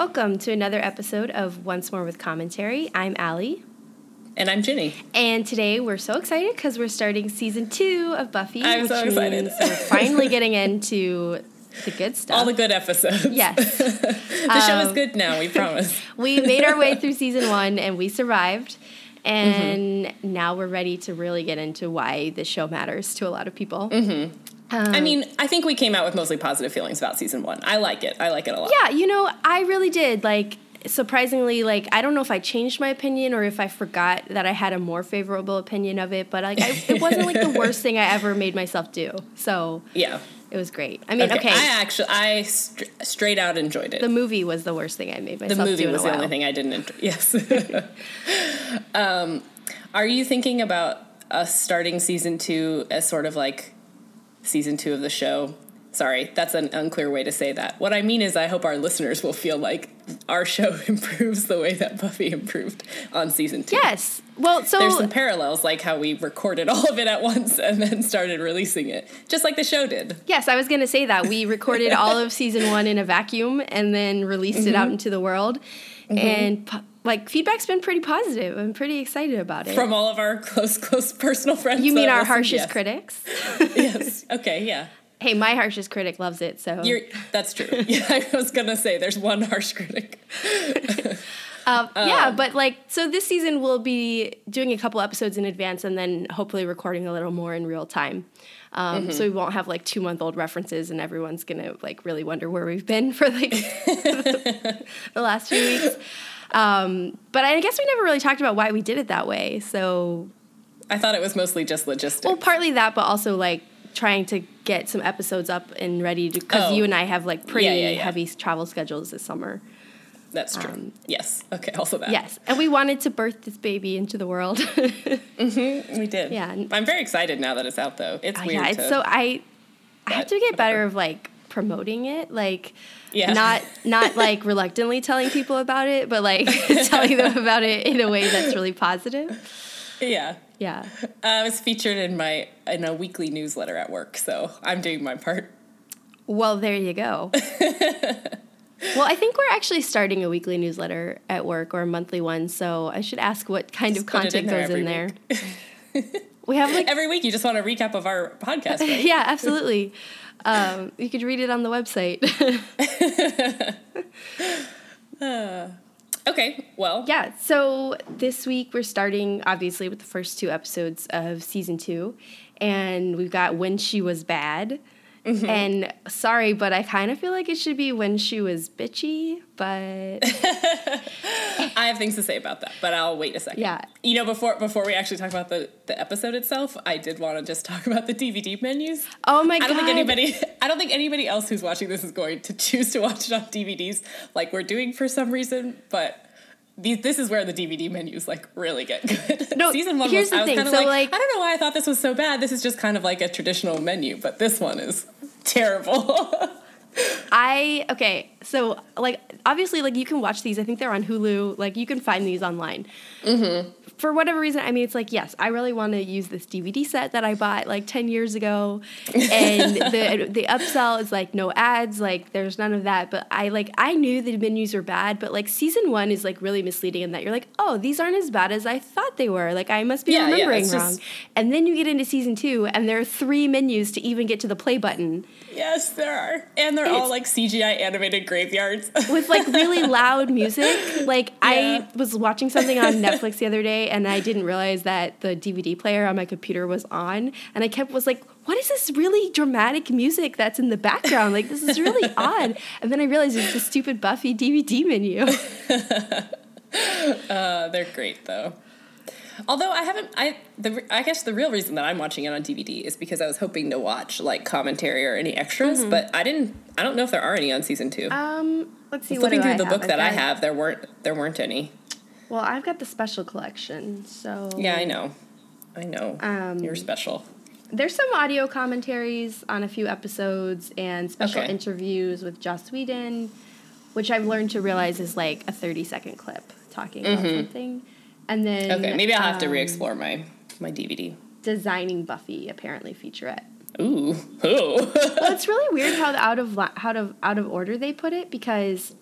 Welcome to another episode of Once More with Commentary. I'm Allie. And I'm Ginny. And today we're so excited because we're starting season 2 of Buffy. I'm so excited. We're finally getting into the good stuff. All the good episodes. Yes. The show is good now, we promise. We made our way through season 1 and we survived. And now we're ready to really get into why this show matters to a lot of people. Mm-hmm. I mean, I think we came out with mostly positive feelings about season 1. I like it. I like it a lot. Yeah, you know, I really did. Like, surprisingly, like, I don't know if I changed my opinion or if I forgot that I had a more favorable opinion of it, but like, it wasn't like the worst thing I ever made myself do. So yeah, it was great. I mean, okay. I straight out enjoyed it. The movie was the worst thing I made myself do in a while. The movie was the only thing I didn't enjoy. Yes. Are you thinking about us starting season 2 as sort of like season 2 of the show? Sorry, that's an unclear way to say that. What I mean is I hope our listeners will feel like our show improves the way that Buffy improved on season 2. Yes. Well, so there's some parallels, like how we recorded all of it at once and then started releasing it, just like the show did. Yes, I was going to say that. We recorded all of season 1 in a vacuum and then released it out into the world. Mm-hmm. And like, feedback's been pretty positive. I'm pretty excited about it. From all of our close personal friends. You mean our harshest critics? Yes. Okay, yeah. Hey, my harshest critic loves it, so... That's true. Yeah, I was going to say, there's one harsh critic. Yeah, but, like, so this season we'll be doing a couple episodes in advance and then hopefully recording a little more in real time. So we won't have, like, 2-month-old references and everyone's going to, like, really wonder where we've been for, like, the last few weeks. But I guess we never really talked about why we did it that way, so... I thought it was mostly just logistics. Well, partly that, but also, like, trying to get some episodes up and ready to, because you and I have like pretty heavy travel schedules this summer. That's true. Yes. Okay. Also that. Yes. And we wanted to birth this baby into the world. We did. Yeah. I'm very excited now that it's out though. It's weird. Yeah. I have to get better of like promoting it. Like not like reluctantly telling people about it, but like telling them about it in a way that's really positive. Yeah. Yeah. I was featured in a weekly newsletter at work, so I'm doing my part. Well, there you go. Well, I think we're actually starting a weekly newsletter at work, or a monthly one, so I should ask what kind of content goes in there. We have like every week you just want a recap of our podcast, right? Yeah, absolutely. You could read it on the website. Okay, well. Yeah, so this week we're starting, obviously, with the first 2 episodes of season 2. And we've got When She Was Bad. Mm-hmm. And sorry, but I kind of feel like it should be When She Was Bitchy, but... I have things to say about that, but I'll wait a second. Yeah. You know, before we actually talk about the episode itself, I did want to just talk about the DVD menus. Oh my God. I don't think anybody else who's watching this is going to choose to watch it on DVDs like we're doing for some reason, but this is where the DVD menus like really get good. No, season 1 here's the thing. I was kind of like, I don't know why I thought this was so bad. This is just kind of like a traditional menu, but this one is terrible. So like obviously like you can watch these. I think they're on Hulu. Like you can find these online. Mm-hmm. For whatever reason, I mean, it's like, yes, I really want to use this DVD set that I bought like 10 years ago. And the upsell is like no ads, like there's none of that. But I knew the menus were bad, but like season 1 is like really misleading in that you're like, oh, these aren't as bad as I thought they were. Like I must be remembering wrong. And then you get into season 2 and there are 3 menus to even get to the play button. Yes, there are. And they're all like CGI animated graveyards. With like really loud music. Like I was watching something on Netflix the other day and I didn't realize that the DVD player on my computer was on. And I was like, what is this really dramatic music that's in the background? Like, this is really odd. And then I realized it's the stupid Buffy DVD menu. They're great, though. Although I guess the real reason that I'm watching it on DVD is because I was hoping to watch, like, commentary or any extras. Mm-hmm. But I don't know if there are any on season 2. Let's see, flipping through the book that I have, there weren't any. Well, I've got the special collection, so... Yeah, I know. You're special. There's some audio commentaries on a few episodes and special interviews with Joss Whedon, which I've learned to realize is like a 30-second clip talking about something. And then... Okay, maybe I'll have to re-explore my DVD. Designing Buffy, apparently, featurette. Ooh. Oh. Well, it's really weird how out of order they put it because...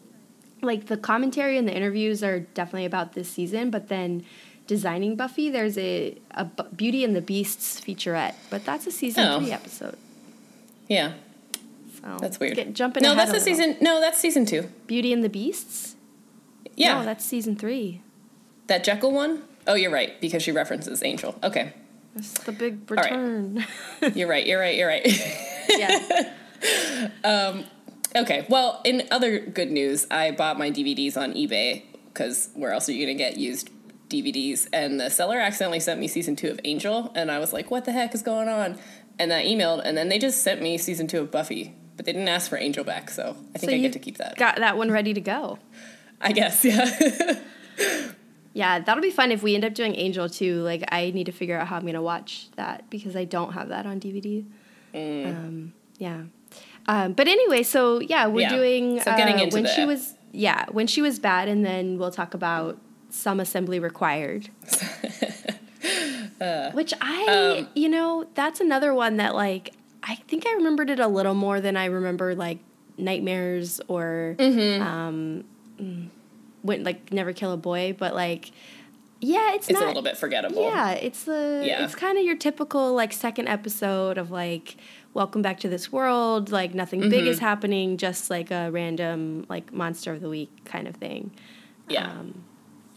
like the commentary and the interviews are definitely about this season, but then designing Buffy, there's a Beauty and the Beast's featurette, but that's a season 3 episode. Yeah. So that's weird. That's season 2. Beauty and the Beasts? Yeah. No, that's season 3. That Jekyll one? Oh, you're right, because she references Angel. Okay. That's the big return. Right. You're right. Yeah. Okay. Well, in other good news, I bought my DVDs on eBay, because where else are you going to get used DVDs? And the seller accidentally sent me season 2 of Angel, and I was like, what the heck is going on? And I emailed, and then they just sent me season 2 of Buffy, but they didn't ask for Angel back, so I think I get to keep that. Got that one ready to go. I guess, yeah. Yeah, that'll be fun if we end up doing Angel, too. Like, I need to figure out how I'm going to watch that, because I don't have that on DVD. Yeah. But anyway, so, yeah, we're doing... So getting into when she was bad, and then we'll talk about Some Assembly Required. Which I, that's another one that, like, I think I remembered it a little more than I remember, like, Nightmares or... Mm-hmm. Went like Never Kill a Boy, but like, yeah, it's not, a little bit forgettable. Yeah, it's kind of your typical like second episode of like Welcome Back to This World, like nothing big is happening, just like a random like monster of the week kind of thing. Yeah,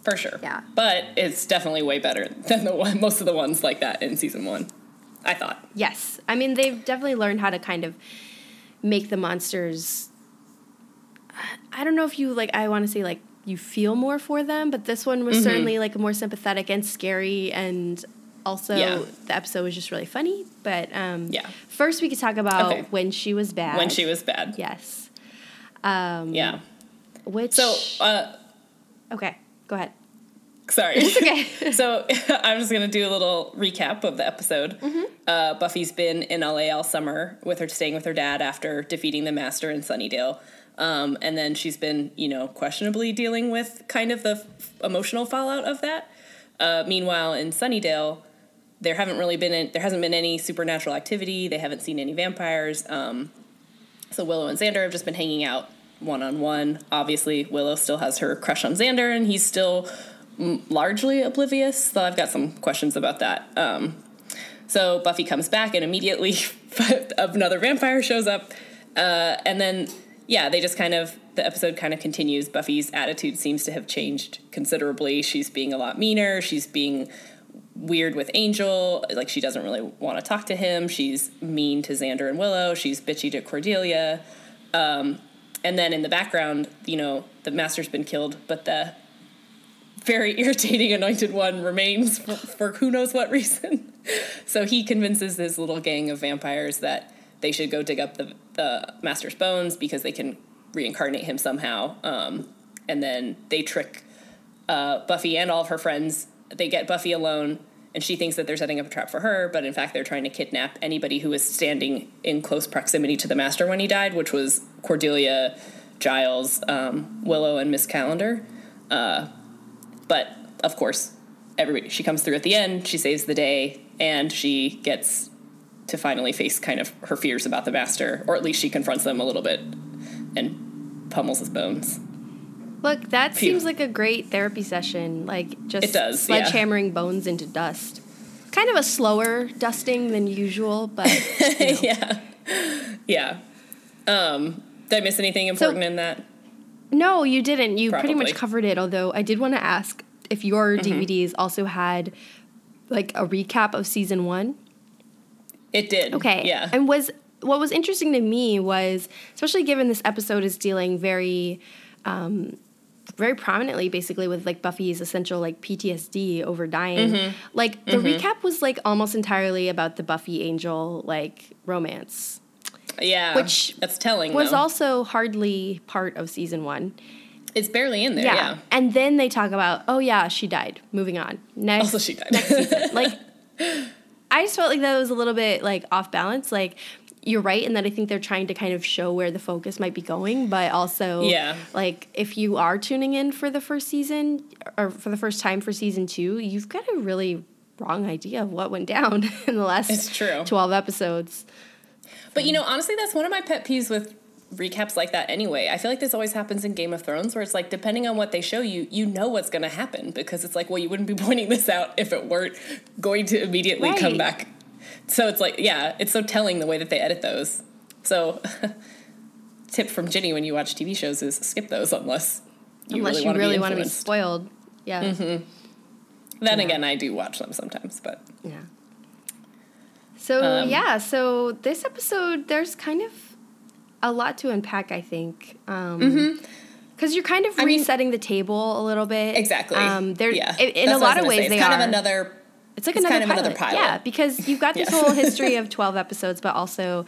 for sure. Yeah, but it's definitely way better than most of the ones like that in season 1, I thought. Yes, I mean they've definitely learned how to kind of make the monsters. I don't know if you like. I want to say like. You feel more for them, but this one was certainly like more sympathetic and scary, and also the episode was just really funny. But first we could talk about When She Was Bad. When She Was Bad, yes. Yeah. Which so okay, go ahead. Sorry, it's okay. So I'm just gonna do a little recap of the episode. Mm-hmm. Buffy's been in LA all summer staying with her dad after defeating the Master in Sunnydale. And then she's been, questionably dealing with kind of the emotional fallout of that. Meanwhile, in Sunnydale, there hasn't been any supernatural activity. They haven't seen any vampires. So Willow and Xander have just been hanging out one-on-one. Obviously, Willow still has her crush on Xander, and he's still largely oblivious. So I've got some questions about that. So Buffy comes back, and immediately another vampire shows up. And then... Yeah, they just the episode kind of continues. Buffy's attitude seems to have changed considerably. She's being a lot meaner. She's being weird with Angel. Like, she doesn't really want to talk to him. She's mean to Xander and Willow. She's bitchy to Cordelia. And then in the background, the Master's been killed, but the very irritating Anointed One remains for who knows what reason. So he convinces his little gang of vampires that they should go dig up the Master's bones because they can reincarnate him somehow. And then they trick Buffy and all of her friends. They get Buffy alone, and she thinks that they're setting up a trap for her, but in fact they're trying to kidnap anybody who was standing in close proximity to the Master when he died, which was Cordelia, Giles, Willow, and Miss Calendar. But, of course, she comes through at the end, she saves the day, and she gets... to finally face kind of her fears about the Master, or at least she confronts them a little bit and pummels his bones. Look, that seems like a great therapy session, like just sledgehammering bones into dust. Kind of a slower dusting than usual, but... Yeah. Did I miss anything important in that? No, you didn't. You pretty much covered it, although I did want to ask if your DVDs also had like a recap of season 1. It did. Okay. Yeah. And what was interesting to me was, especially given this episode is dealing very, very prominently basically with like Buffy's essential like PTSD over dying. Like the recap was like almost entirely about the Buffy Angel like romance. Yeah. Which that's telling. Was also hardly part of season 1. It's barely in there. Yeah. And then they talk about she died. Moving on. Next season. Like. I just felt like that was a little bit, like, off balance. Like, you're right in that I think they're trying to kind of show where the focus might be going, but also, like, if you are tuning in for the first season or for the first time for season 2, you've got a really wrong idea of what went down in the last 12 episodes. But, honestly, that's one of my pet peeves with recaps like that anyway. I feel like this always happens in Game of Thrones, where it's like, depending on what they show you, you know what's going to happen, because it's like, well, you wouldn't be pointing this out if it weren't going to immediately come back. So it's like, yeah, it's so telling the way that they edit those. So tip from Ginny when you watch TV shows is skip those unless you really want to be spoiled. Yeah. Mm-hmm. Then again, I do watch them sometimes, but yeah. So so this episode, there's kind of a lot to unpack, I think, because you're kind of resetting the table a little bit. Exactly. It's like another pilot. Yeah, because you've got this whole history of 12 episodes, but also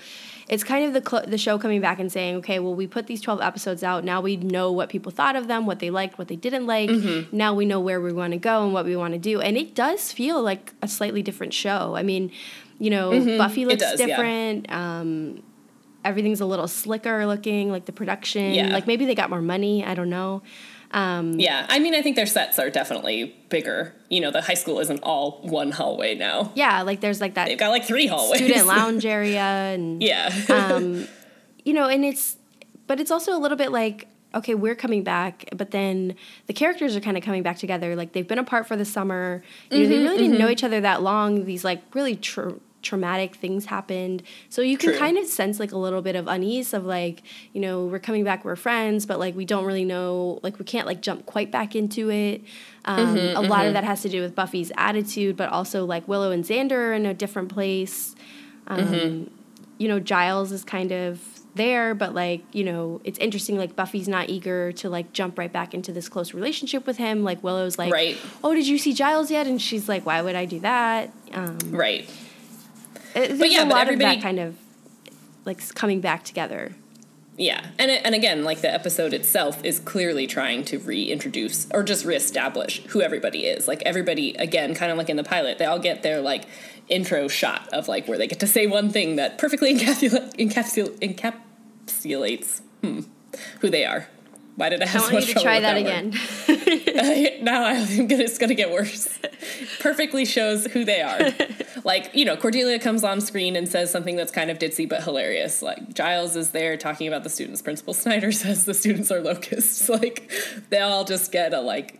it's kind of the show coming back and saying, okay, well, we put these 12 episodes out. Now we know what people thought of them, what they liked, what they didn't like. Mm-hmm. Now we know where we want to go and what we want to do. And it does feel like a slightly different show. I mean, you know, Buffy looks different. Yeah. Everything's a little slicker looking, like the production. Yeah. Like maybe they got more money. I don't know. I mean, I think their sets are definitely bigger. You know, the high school isn't all one hallway now. Yeah, like there's like that. They've got like three hallways. Student lounge area and you know, and it's also a little bit like, okay, we're coming back, but then the characters are kind of coming back together. Like they've been apart for the summer. You know, they really didn't know each other that long. These like really traumatic things happened. So you can kind of sense like a little bit of unease of like, you know, we're coming back, we're friends, but like we don't really know, like we can't like jump quite back into it. A lot of that has to do with Buffy's attitude, but also like Willow and Xander are in a different place. You know, Giles is kind of there, but like, you know, it's interesting, like Buffy's not eager to like jump right back into this close relationship with him. Like Willow's like, oh, did you see Giles yet? And she's like, why would I do that? There's a lot of that kind of like coming back together. Yeah. And again, like the episode itself is clearly trying to reintroduce or just reestablish who everybody is. Like everybody, again, kind of like in the pilot, they all get their like intro shot of like where they get to say one thing that perfectly encapsulates who they are. Why did I have so much trouble with that word? I want you to try that again. Now it's going to get worse. Perfectly shows who they are. Like, you know, Cordelia comes on screen and says something that's kind of ditzy but hilarious. Like, Giles is there talking about the students. Principal Snyder says the students are locusts. Like, they all just get a, like,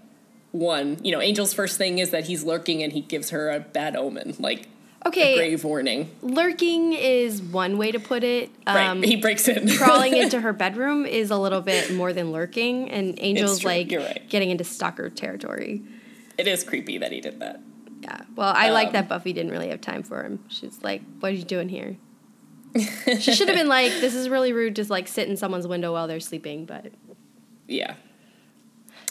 one. You know, Angel's first thing is that he's lurking and he gives her a bad omen. Like, a grave warning. Lurking is one way to put it. Right, he breaks in. Crawling into her bedroom is a little bit more than lurking, and Angel's like getting into stalker territory. It is creepy that he did that. Yeah, well, I like that Buffy didn't really have time for him. She's like, what are you doing here? She should have been like, this is really rude to like sit in someone's window while they're sleeping, but... Yeah.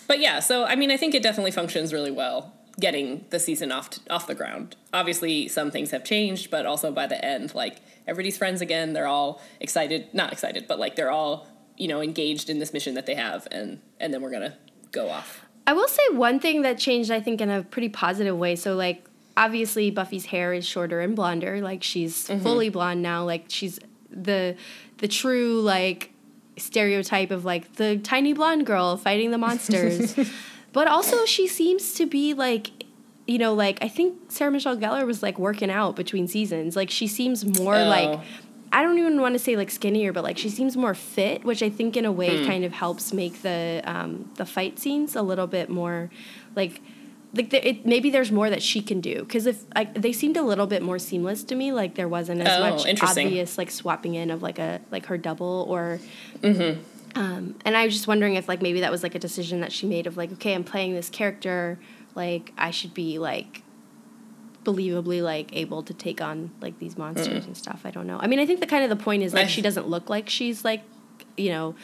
But yeah, so, I mean, I think it definitely functions really well. Getting the season off the ground. Obviously, some things have changed, but also by the end, like, everybody's friends again. They're all excited. Not excited, but, like, they're all, you know, engaged in this mission that they have, and then we're going to go off. I will say one thing that changed, I think, in a pretty positive way. So, like, obviously, Buffy's hair is shorter and blonder. Like, she's fully blonde now. Like, she's the true, like, stereotype of, like, the tiny blonde girl fighting the monsters. But also she seems to be, like, you know, like, I think Sarah Michelle Gellar was, like, working out between seasons. Like, she seems more, like, I don't even want to say, like, skinnier, but, like, she seems more fit, which I think in a way kind of helps make the fight scenes a little bit more, like maybe there's more that she can do. Because if they seemed a little bit more seamless to me, like, there wasn't as much obvious, like, swapping in of, like, her double or... and I was just wondering if, like, maybe that was, like, a decision that she made of, like, okay, I'm playing this character, like, I should be, like, believably, like, able to take on, like, these monsters and stuff. I don't know. I mean, I think the point is, like, she doesn't look like she's, like, you know,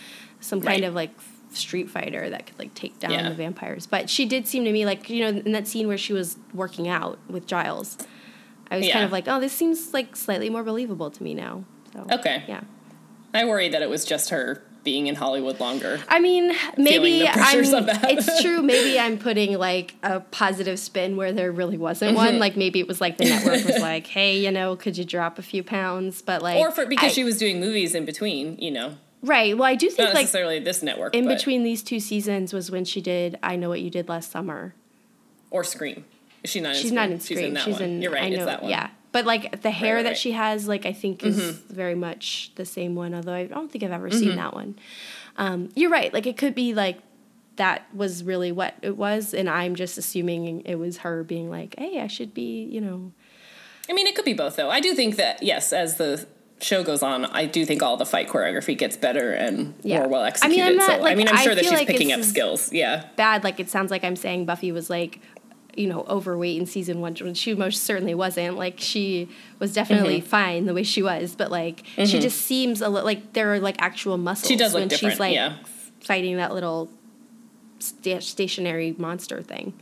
some kind of, like, street fighter that could, like, take down the vampires. But she did seem to me, like, you know, in that scene where she was working out with Giles, I was kind of like, oh, this seems, like, slightly more believable to me now. So, yeah. I worry that it was just her... being in Hollywood longer. I mean, maybe it's true. Maybe I'm putting like a positive spin where there really wasn't one. Like maybe it was like the network was like, hey, you know, could you drop a few pounds? But like, or because she was doing movies in between, you know. Right. Well, I do think not like necessarily this network in between these two seasons was when she did I Know What You Did Last Summer or Scream. She's not in Scream. She's in that one. You're right. It's that one. Yeah. But, like, the hair that she has, like, I think is very much the same one, although I don't think I've ever seen that one. You're right. Like, it could be, like, that was really what it was, and I'm just assuming it was her being like, hey, I should be, you know. I mean, it could be both, though. I do think that, yes, as the show goes on, I do think all the fight choreography gets better and more well executed. I mean, I'm sure that she's picking up skills. Yeah. Bad. Like, it sounds like I'm saying Buffy was, like, you know, overweight in season one, when she most certainly wasn't. Like, she was definitely fine the way she was, but, like, she just seems a little, like, there are, like, actual muscles. She does look different, she's, like, fighting that little stationary monster thing.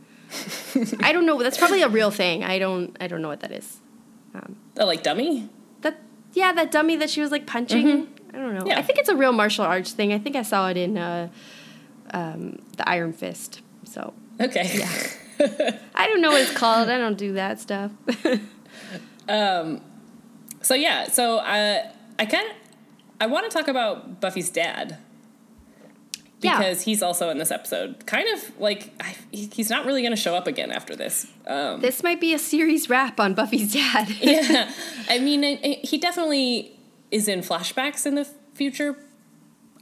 I don't know. That's probably a real thing. I don't know what that is. Like, dummy? That dummy that she was, like, punching. I don't know. Yeah. I think it's a real martial arts thing. I think I saw it in the Iron Fist, so. Okay. Yeah. I don't know what it's called. I don't do that stuff. I want to talk about Buffy's dad, because he's also in this episode. Kind of like he's not really going to show up again after this. This might be a series wrap on Buffy's dad. Yeah, I mean, he definitely is in flashbacks in the future,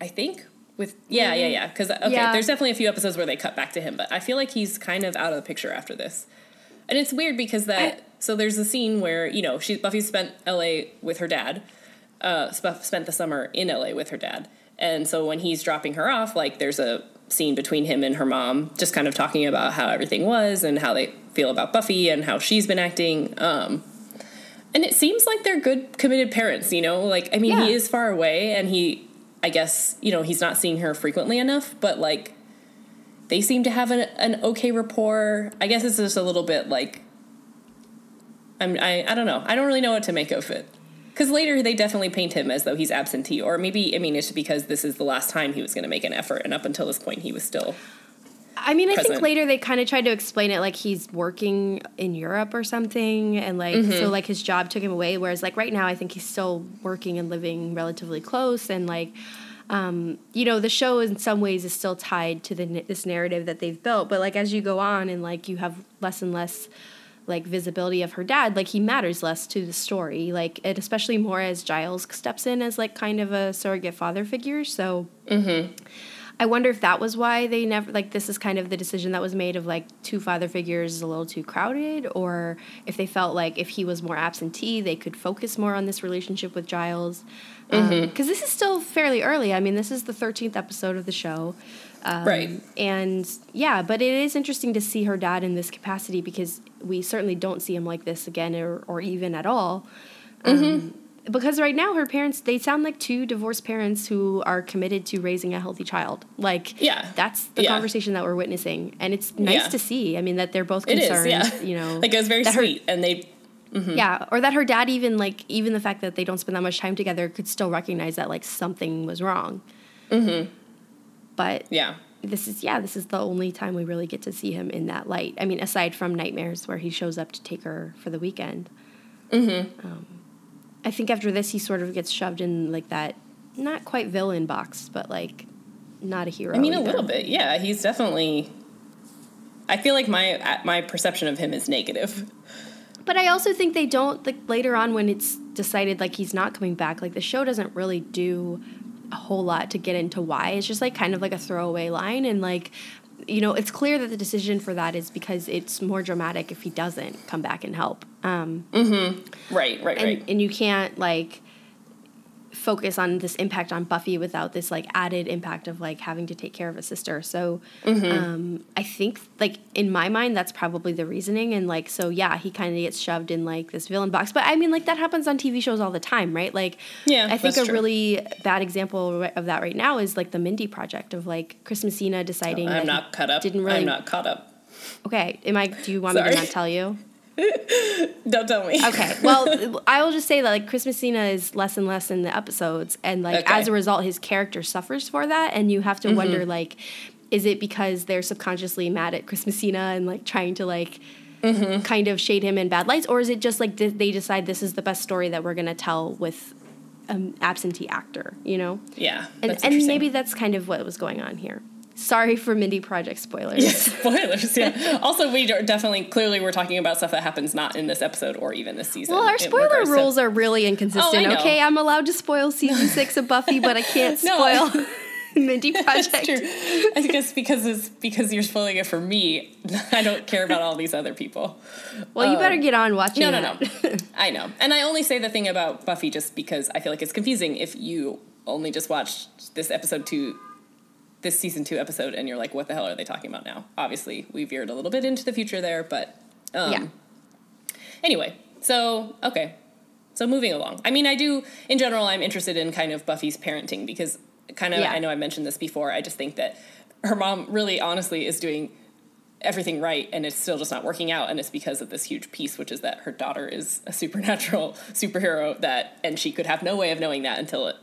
I think. Because, there's definitely a few episodes where they cut back to him, but I feel like he's kind of out of the picture after this. And it's weird because so there's a scene where, you know, Buffy spent LA with her dad, spent the summer in LA with her dad. And so when he's dropping her off, like, there's a scene between him and her mom just kind of talking about how everything was and how they feel about Buffy and how she's been acting. And it seems like they're good, committed parents, you know? Like, I mean, he is far away and I guess, you know, he's not seeing her frequently enough, but, like, they seem to have an okay rapport. I guess it's just a little bit, like, I don't know. I don't really know what to make of it. Because later they definitely paint him as though he's absentee, or maybe, I mean, it's because this is the last time he was going to make an effort, and up until this point he was still present. I think later they kind of tried to explain it like he's working in Europe or something, and, like, so, like, his job took him away, whereas, like, right now I think he's still working and living relatively close, and, like, you know, the show in some ways is still tied to this narrative that they've built, but, like, as you go on and, like, you have less and less, like, visibility of her dad, like, he matters less to the story, like, and especially more as Giles steps in as, like, kind of a surrogate father figure, so... I wonder if that was why they never, like, this is kind of the decision that was made of, like, two father figures is a little too crowded, or if they felt like if he was more absentee, they could focus more on this relationship with Giles. Because this is still fairly early. I mean, this is the 13th episode of the show. Right. And, yeah, but it is interesting to see her dad in this capacity because we certainly don't see him like this again or even at all. Because right now her parents, they sound like two divorced parents who are committed to raising a healthy child. Like, that's the conversation that we're witnessing. And it's nice to see. I mean, that they're both concerned. It is, you know. Like, it was very sweet. And they... Yeah, or that her dad even the fact that they don't spend that much time together could still recognize that, like, something was wrong. But... Yeah. This is the only time we really get to see him in that light. I mean, aside from Nightmares, where he shows up to take her for the weekend. I think after this, he sort of gets shoved in, like, that not quite villain box, but, like, not a hero. I mean, a little bit, yeah. He's definitely... I feel like my perception of him is negative. But I also think they don't, like, later on when it's decided, like, he's not coming back, like, the show doesn't really do a whole lot to get into why. It's just, like, kind of like a throwaway line, and, like, you know, it's clear that the decision for that is because it's more dramatic if he doesn't come back and help. Right. And you can't, like, focus on this impact on Buffy without this, like, added impact of, like, having to take care of a sister. So I think, like, in my mind, that's probably the reasoning. And, like, so, yeah, he kind of gets shoved in, like, this villain box. But, I mean, like, that happens on TV shows all the time, right? Like, I think a really bad example of that right now is, like, the Mindy Project of, like, Chris Messina deciding that not caught up. Didn't really... I'm not caught up. Okay. Do you want me to not tell you? Don't tell me. Okay. Well, I will just say that, like, Chris Messina is less and less in the episodes, and, like, as a result, his character suffers for that, and you have to wonder, like, is it because they're subconsciously mad at Chris Messina and, like, trying to, like, kind of shade him in bad lights, or is it just, like, they decide this is the best story that we're going to tell with an absentee actor, you know? Yeah. And maybe that's kind of what was going on here. Sorry for Mindy Project spoilers. Yes, spoilers, yeah. Also, we definitely, clearly we're talking about stuff that happens not in this episode or even this season. Well, our spoiler rules are really inconsistent. Oh, okay, I'm allowed to spoil season 6 of Buffy, but I can't spoil Mindy Project. That's true. I guess because you're spoiling it for me, I don't care about all these other people. Well, you better get on watching that. No. I know. And I only say the thing about Buffy just because I feel like it's confusing if you only just watched this episode to... this season 2 episode, and you're like, what the hell are they talking about now? Obviously, we veered a little bit into the future there, but anyway, so moving along. I mean, I do, in general, I'm interested in kind of Buffy's parenting because kind of, I know I mentioned this before, I just think that her mom really honestly is doing everything right, and it's still just not working out, and it's because of this huge piece, which is that her daughter is a supernatural superhero and she could have no way of knowing that until,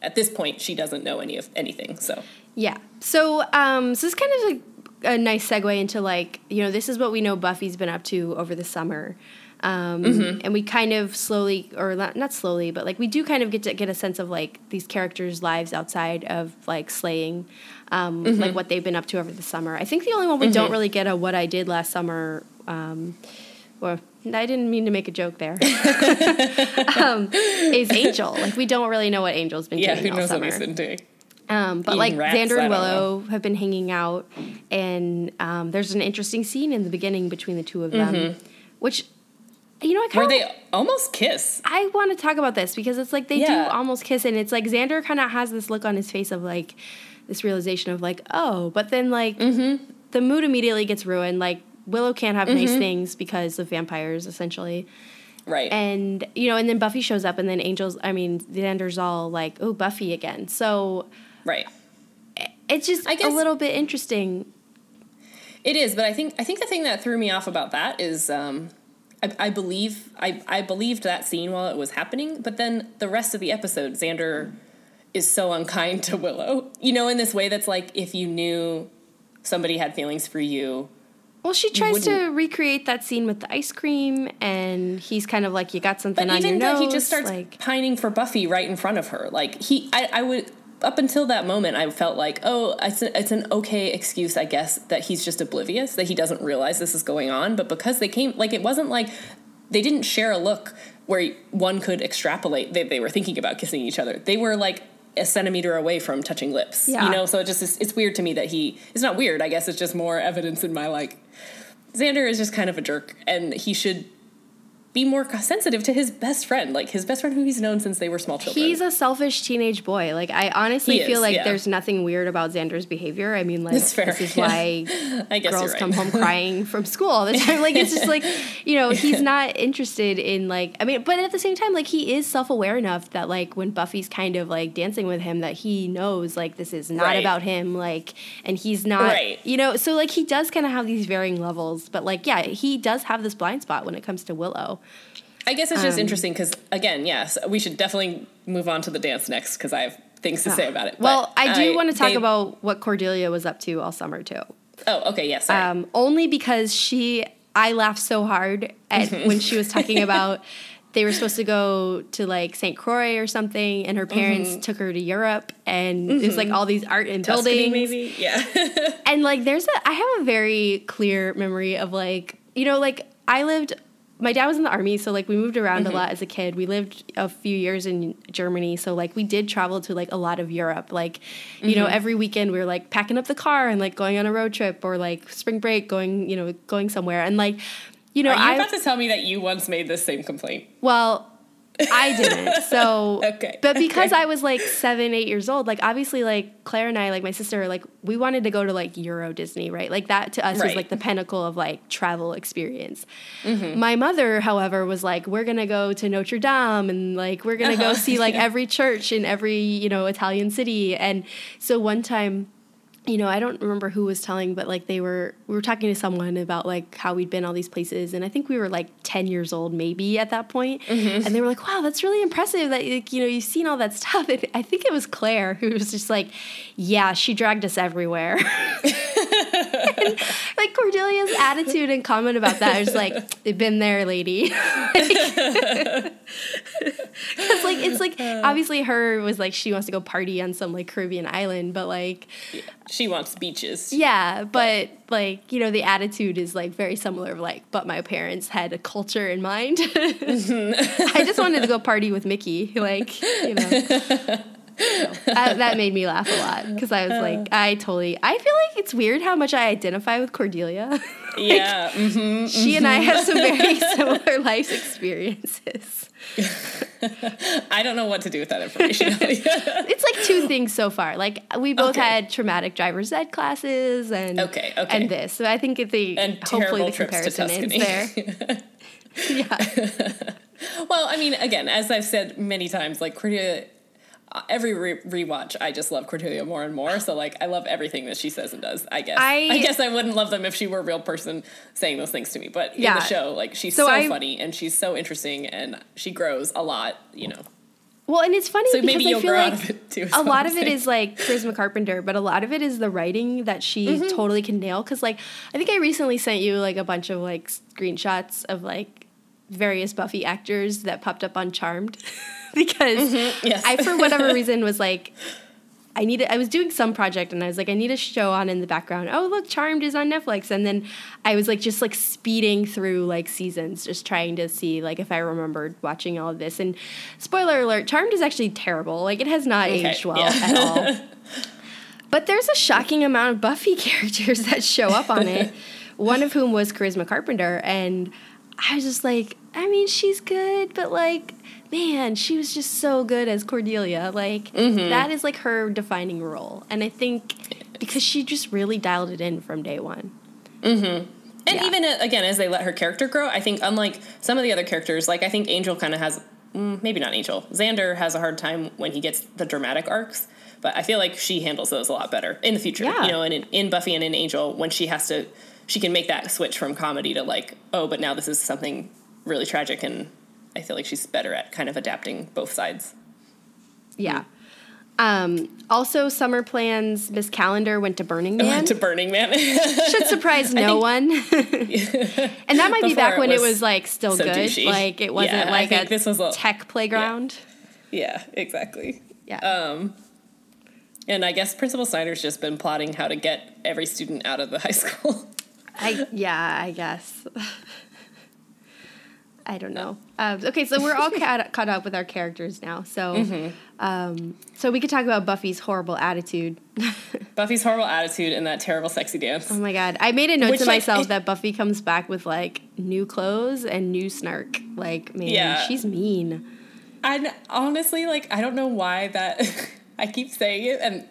at this point, she doesn't know anything, so... Yeah. So it's kind of a nice segue into, like, this is what we know Buffy's been up to over the summer. And we kind of slowly, or not slowly, but, like, we do kind of get a sense of, like, these characters' lives outside of, like, slaying, like, what they've been up to over the summer. I think the only one we don't really get a what I did last summer, or I didn't mean to make a joke there, is Angel. Like, we don't really know what Angel's been doing all summer. Yeah, who knows what he's been doing. But, like, rats, Xander and Willow have been hanging out, and there's an interesting scene in the beginning between the two of them, which, I kind of... where they almost kiss. I want to talk about this, because it's like they do almost kiss, and it's like Xander kind of has this look on his face of, like, this realization of, like, oh, but then, like, the mood immediately gets ruined. Like, Willow can't have nice things because of vampires, essentially. Right. And, and then Buffy shows up, and then Xander's all like, oh, Buffy again. So... Right. It's just, I guess, a little bit interesting. It is, but I think the thing that threw me off about that is I believed that scene while it was happening, but then the rest of the episode, Xander is so unkind to Willow. In this way that's like, if you knew somebody had feelings for you. Well, she tries to recreate that scene with the ice cream, and he's kind of like, you got something on your nose. But even though he just starts pining for Buffy right in front of her. Like, up until that moment, I felt like, oh, it's an okay excuse, I guess, that he's just oblivious, that he doesn't realize this is going on. But because they came, like, it wasn't like they didn't share a look where one could extrapolate that they were thinking about kissing each other. They were, like, a centimeter away from touching lips, So it just is, it's weird to me that it's not weird, I guess. It's just more evidence in my, like, Xander is just kind of a jerk, and he should be more sensitive to his best friend, like his best friend who he's known since they were small children. He's a selfish teenage boy. Like, I honestly feel like there's nothing weird about Xander's behavior. I mean, like, this is why I guess girls come home crying from school all the time. Like, it's just like, he's not interested in, like, I mean, but at the same time, like, he is self-aware enough that, like, when Buffy's kind of, like, dancing with him, that he knows, like, this is not about him, like, and he's not, so, like, he does kind of have these varying levels, but, like, yeah, he does have this blind spot when it comes to Willow. I guess it's just interesting because, again, yes, we should definitely move on to the dance next because I have things to say about it. But well, I do want to talk about what Cordelia was up to all summer, too. Oh, okay, yes. Yeah, only because I laughed so hard at when she was talking about they were supposed to go to, like, St. Croix or something, and her parents took her to Europe, and there's, like, all these art and Tuscany, buildings. Maybe, yeah. And, like, I have a very clear memory of, like, my dad was in the army, so, like, we moved around a lot as a kid. We lived a few years in Germany, so, like, we did travel to, like, a lot of Europe. Like, you know, every weekend we were, like, packing up the car and, like, going on a road trip or, like, spring break going somewhere. And, like, Are you about to tell me that you once made this same complaint? Well, I didn't, so... okay. But because I was, like, 7, 8 years old, like, obviously, like, Claire and I, like, my sister, like, we wanted to go to, like, Euro Disney, right? Like, that to us was, like, the pinnacle of, like, travel experience. My mother, however, was like, we're going to go to Notre Dame, and, like, we're going to go see, like, every church in every, Italian city. And so one time... I don't remember who was telling, but, like, we were talking to someone about, like, how we'd been all these places, and I think we were, like, 10 years old maybe at that point, and they were like, wow, that's really impressive that, like, you've seen all that stuff, and I think it was Claire who was just like, yeah, she dragged us everywhere. And, like, Cordelia's attitude and comment about that is like, "They've been there, lady." Because like it's like obviously her was like she wants to go party on some like Caribbean island, but like she wants beaches. Yeah, but like you know the attitude is like very similar. Of like, but my parents had a culture in mind. I just wanted to go party with Mickey. Like you know. So, that made me laugh a lot because I was like, I feel like it's weird how much I identify with Cordelia. Like, yeah. Mm-hmm, she and I have some very similar life experiences. I don't know what to do with that information. It's like two things so far. Like we both had traumatic driver's ed classes and and this. So I think hopefully the comparison ends there. Yeah. Well, I mean, again, as I've said many times, like Cordelia. Every rewatch, I just love Cordelia more and more. So, like, I love everything that she says and does, I guess. I guess I wouldn't love them if she were a real person saying those things to me. But in the show, like, she's so funny and she's so interesting and she grows a lot, you know. Well, and it's funny because I feel like a lot of it is, like, Charisma Carpenter, but a lot of it is the writing that she totally can nail. Because, like, I think I recently sent you, like, a bunch of, like, screenshots of, like, various Buffy actors that popped up on Charmed because I, for whatever reason, was like, I was doing some project and I was like, I need a show on in the background. Oh, look, Charmed is on Netflix. And then I was like, just like speeding through like seasons, just trying to see like if I remembered watching all of this. And spoiler alert, Charmed is actually terrible. Like it has not aged well at all. But there's a shocking amount of Buffy characters that show up on it, one of whom was Charisma Carpenter. And I was just like, I mean, she's good, but, like, man, she was just so good as Cordelia. Like, that is, like, her defining role. And I think because she just really dialed it in from day one. Mm-hmm. And even, again, as they let her character grow, I think, unlike some of the other characters, like, I think Angel kind of has, maybe not Angel, Xander has a hard time when he gets the dramatic arcs. But I feel like she handles those a lot better in the future. Yeah. You know, and in Buffy and in Angel, when she has to... She can make that switch from comedy to like, oh, but now this is something really tragic, and I feel like she's better at kind of adapting both sides. Yeah. Also, summer plans. Miss Calendar went to Burning Man. Should surprise no one. And that might be back when it was like still so good. Douchey. Like it wasn't like this was a tech playground. Yeah, exactly. Yeah. And I guess Principal Snyder's just been plotting how to get every student out of the high school. I guess. I don't know. Okay, so we're all caught up with our characters now. So so we could talk about Buffy's horrible attitude. Buffy's horrible attitude and that terrible sexy dance. Oh, my God. I made a note to myself that Buffy comes back with, like, new clothes and new snark. Like, man, she's mean. And honestly, like, I don't know why that... I keep saying it,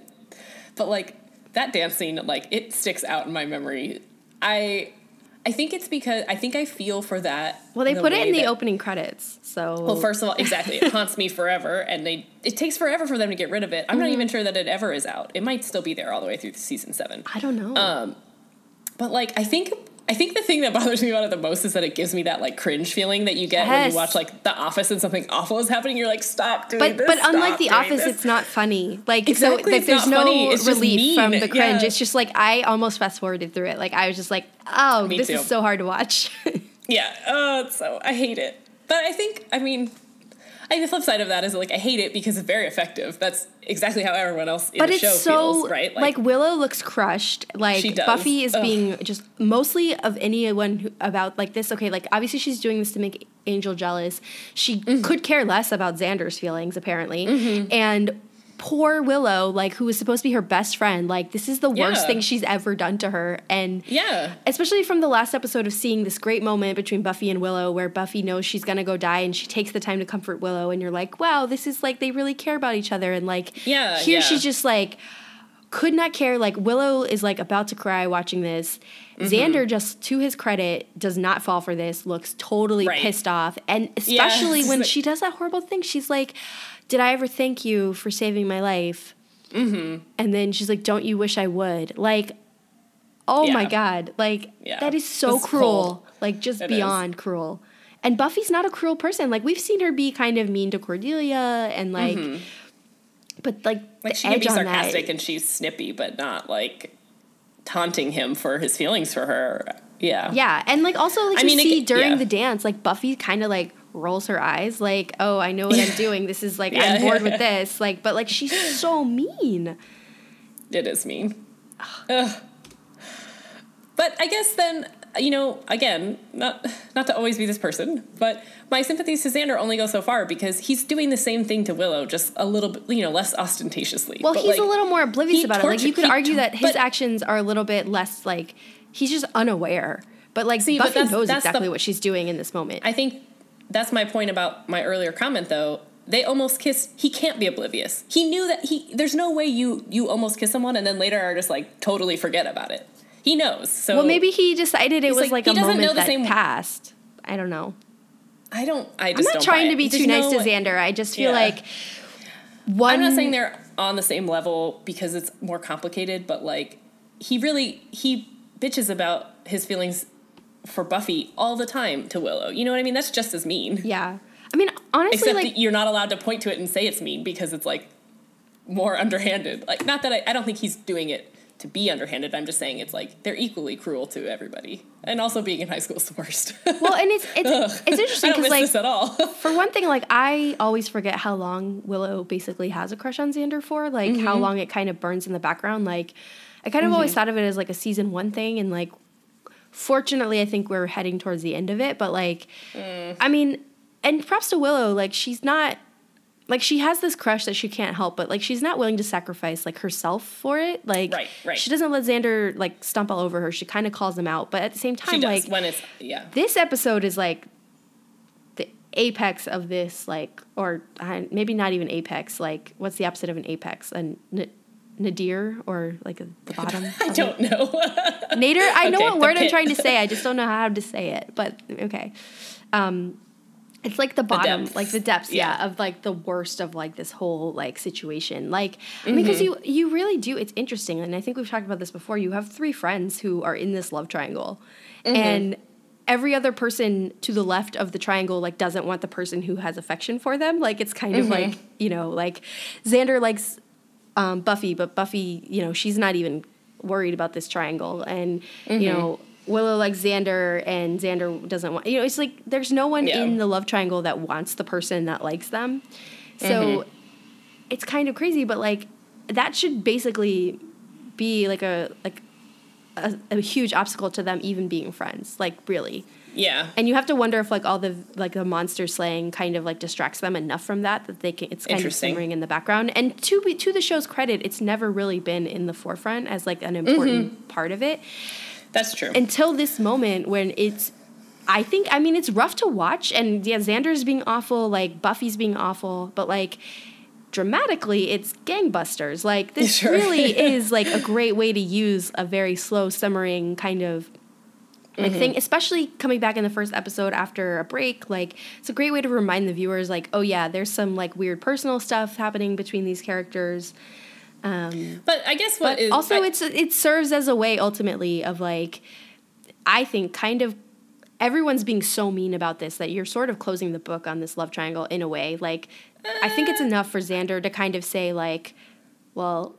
but, like, that dance scene, like, it sticks out in my memory. I think it's because I think I feel for that. Well, they put it in the opening credits, so. Well, first of all, exactly. It haunts me forever, and it takes forever for them to get rid of it. I'm not even sure that it ever is out. It might still be there all the way through season 7. I don't know. But, like, I think the thing that bothers me about it the most is that it gives me that, like, cringe feeling that you get when you watch, like, The Office and something awful is happening. You're like, stop doing this. But unlike The Office, it's not funny. Like, exactly, so like, there's no relief from the cringe. Yeah. It's just, like, I almost fast-forwarded through it. Like, I was just like, oh, this is so hard to watch. So I hate it. But I think, I mean... I mean, the flip side of that is, like, I hate it because it's very effective. That's exactly how everyone else in the show feels, right? Like, Willow looks crushed. Like, she does. Buffy is being just mostly of anyone about, like, this. Okay, like, obviously she's doing this to make Angel jealous. She could care less about Xander's feelings, apparently. And... poor Willow, like, who was supposed to be her best friend, like, this is the worst thing she's ever done to her. And especially from the last episode of seeing this great moment between Buffy and Willow where Buffy knows she's gonna go die and she takes the time to comfort Willow, and you're like, wow, this is like they really care about each other. And like here she's just like could not care. Like, Willow is like about to cry watching this. Xander, just to his credit, does not fall for this, looks totally pissed off. And especially when she does that horrible thing, she's like, did I ever thank you for saving my life? And then she's like, don't you wish I would? Like, oh my God. Like, that is so cruel. Cold. Like, just beyond cruel. And Buffy's not a cruel person. Like, we've seen her be kind of mean to Cordelia and, like, but, like, she can be sarcastic and she's snippy, but not, like, taunting him for his feelings for her. Yeah. Yeah. And, like, also, like, you see during the dance, like, Buffy kind of, like, rolls her eyes, like, oh, I know what I'm doing. This is, like, I'm bored with this. Like, but, like, she's so mean. It is mean. Ugh. But I guess then, you know, again, not to always be this person, but my sympathies to Xander only go so far because he's doing the same thing to Willow, just a little bit, you know, less ostentatiously. Well, but he's a little more oblivious about it. Like, you could argue that his actions are a little bit less, like, he's just unaware. But, like, Buffy knows exactly what she's doing in this moment. I think that's my point about my earlier comment, though. They almost kiss. He can't be oblivious. He knew that there's no way you almost kiss someone and then later are just, like, totally forget about it. He knows. So, well, maybe he decided it was like a moment that passed. I don't know. I'm not trying to be too nice to Xander. I just feel like one. I'm not saying they're on the same level because it's more complicated, but like he bitches about his feelings for Buffy all the time to Willow. You know what I mean? That's just as mean. Yeah. I mean, honestly, except that you're not allowed to point to it and say it's mean because it's like more underhanded. Like, not that I don't think he's doing it to be underhanded. I'm just saying it's like they're equally cruel to everybody, and also being in high school is the worst. Well, and it's interesting because like this at all. For one thing, like I always forget how long Willow basically has a crush on Xander for, like how long it kind of burns in the background. Like I kind of always thought of it as like a season one thing, and like fortunately, I think we're heading towards the end of it. But like, I mean, and props to Willow, like she's not. Like, she has this crush that she can't help, but, like, she's not willing to sacrifice, like, herself for it. Like, right. She doesn't let Xander, like, stomp all over her. She kind of calls him out. But at the same time, she does, like, when it's, this episode is, like, the apex of this, like, or maybe not even apex. Like, what's the opposite of an apex? Nadir or, like, the bottom? I don't know. Nadir? I know what word I'm trying to say. I just don't know how to say it. But, okay. It's like the bottom, like the depths, of like the worst of like this whole like situation. Like, I mean, because you really do. It's interesting. And I think we've talked about this before. You have three friends who are in this love triangle and every other person to the left of the triangle, like doesn't want the person who has affection for them. Like, it's kind of like, you know, like Xander likes Buffy, but Buffy, you know, she's not even worried about this triangle. And, you know, Willow likes Xander, and Xander doesn't want... You know, it's like there's no one in the love triangle that wants the person that likes them. So it's kind of crazy, but, like, that should basically be, like a huge obstacle to them even being friends. Like, really. Yeah. And you have to wonder if, like, all the, like, the monster slaying kind of, like, distracts them enough from that they can... It's kind of simmering in the background. And to the show's credit, it's never really been in the forefront as, like, an important part of it. That's true. Until this moment when it's rough to watch. And yeah, Xander's being awful, like Buffy's being awful, but like dramatically it's gangbusters. Like this really is like a great way to use a very slow simmering kind of like thing, especially coming back in the first episode after a break. Like it's a great way to remind the viewers like, oh yeah, there's some like weird personal stuff happening between these characters. But I guess it serves as a way ultimately of like, I think kind of everyone's being so mean about this that you're sort of closing the book on this love triangle in a way. Like, I think it's enough for Xander to kind of say like, well,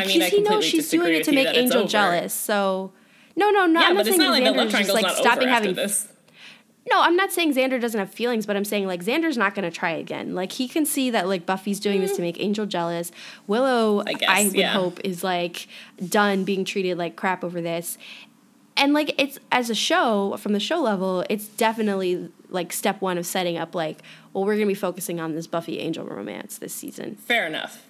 he knows she's doing it to make Angel jealous. So I'm not saying Xander's just like stopping having this. No, I'm not saying Xander doesn't have feelings, but I'm saying, like, Xander's not going to try again. Like, he can see that, like, Buffy's doing this to make Angel jealous. Willow, I would hope, is, like, done being treated like crap over this. And, like, it's, as a show, from the show level, it's definitely, like, step one of setting up, like, well, we're going to be focusing on this Buffy-Angel romance this season. Fair enough.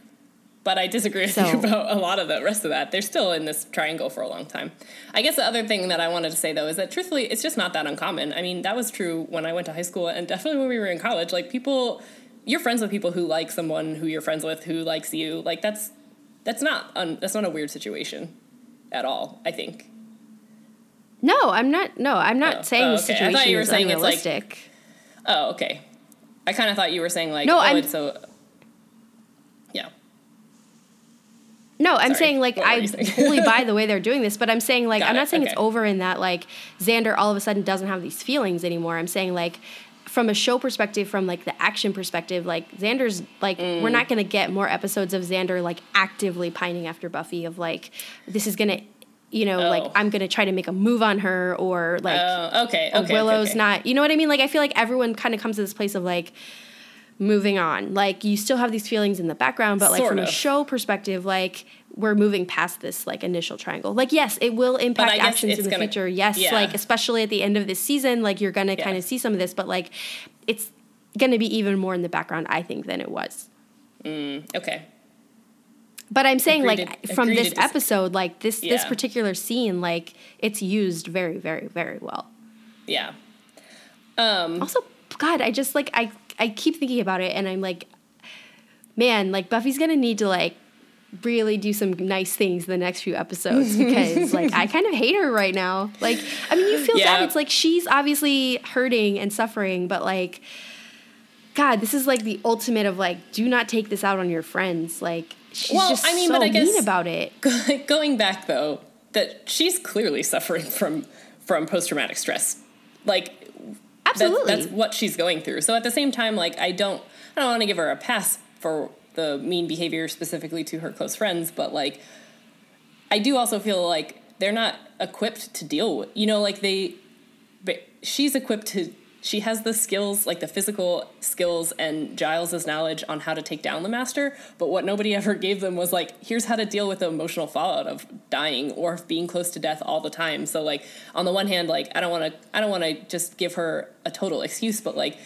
But I disagree with you about a lot of the rest of that. They're still in this triangle for a long time. I guess the other thing that I wanted to say, though, is that, truthfully, it's just not that uncommon. I mean, that was true when I went to high school and definitely when we were in college. Like, people... You're friends with people who like someone who you're friends with who likes you. Like, that's not a weird situation at all, I think. No, I'm not saying the situation I thought you were saying unrealistic. It's like... Oh, okay. I kind of thought you were saying, like, it's so... No, I'm saying, like, I totally buy the way they're doing this, but I'm saying, like, I'm not saying it's over in that, like, Xander all of a sudden doesn't have these feelings anymore. I'm saying, like, from a show perspective, from, like, the action perspective, like, Xander's, like, we're not going to get more episodes of Xander, like, actively pining after Buffy of, like, this is going to you know, like, I'm going to try to make a move on her, or, like, Willow's not, you know what I mean? Like, I feel like everyone kind of comes to this place of, like, moving on. Like, you still have these feelings in the background, but, like, from a show perspective, like, we're moving past this, like, initial triangle. Like, yes, it will impact actions in the future. Yes, like, especially at the end of this season, like, you're going to kind of see some of this, but, like, it's going to be even more in the background, I think, than it was. Okay. But I'm saying, from this episode, like, this particular scene, like, it's used very, very, very well. Yeah. Also, God, I just, like, I keep thinking about it, and I'm like, man, like, Buffy's going to need to, like, really do some nice things in the next few episodes, because, like, I kind of hate her right now. Like, I mean, you feel bad. It's like, she's obviously hurting and suffering, but, like, God, this is, like, the ultimate of, like, do not take this out on your friends. Like, she's mean about it. Going back, though, that she's clearly suffering from post-traumatic stress. Like, absolutely. That's what she's going through. So at the same time, like, I don't want to give her a pass for the mean behavior specifically to her close friends, but, like, I do also feel like they're not equipped to deal with, you know, like, she's equipped to, she has the skills, like, the physical skills and Giles's knowledge on how to take down the Master, but what nobody ever gave them was, like, here's how to deal with the emotional fallout of dying or being close to death all the time. So, like, on the one hand, like, I don't want to just give her a total excuse, but, like,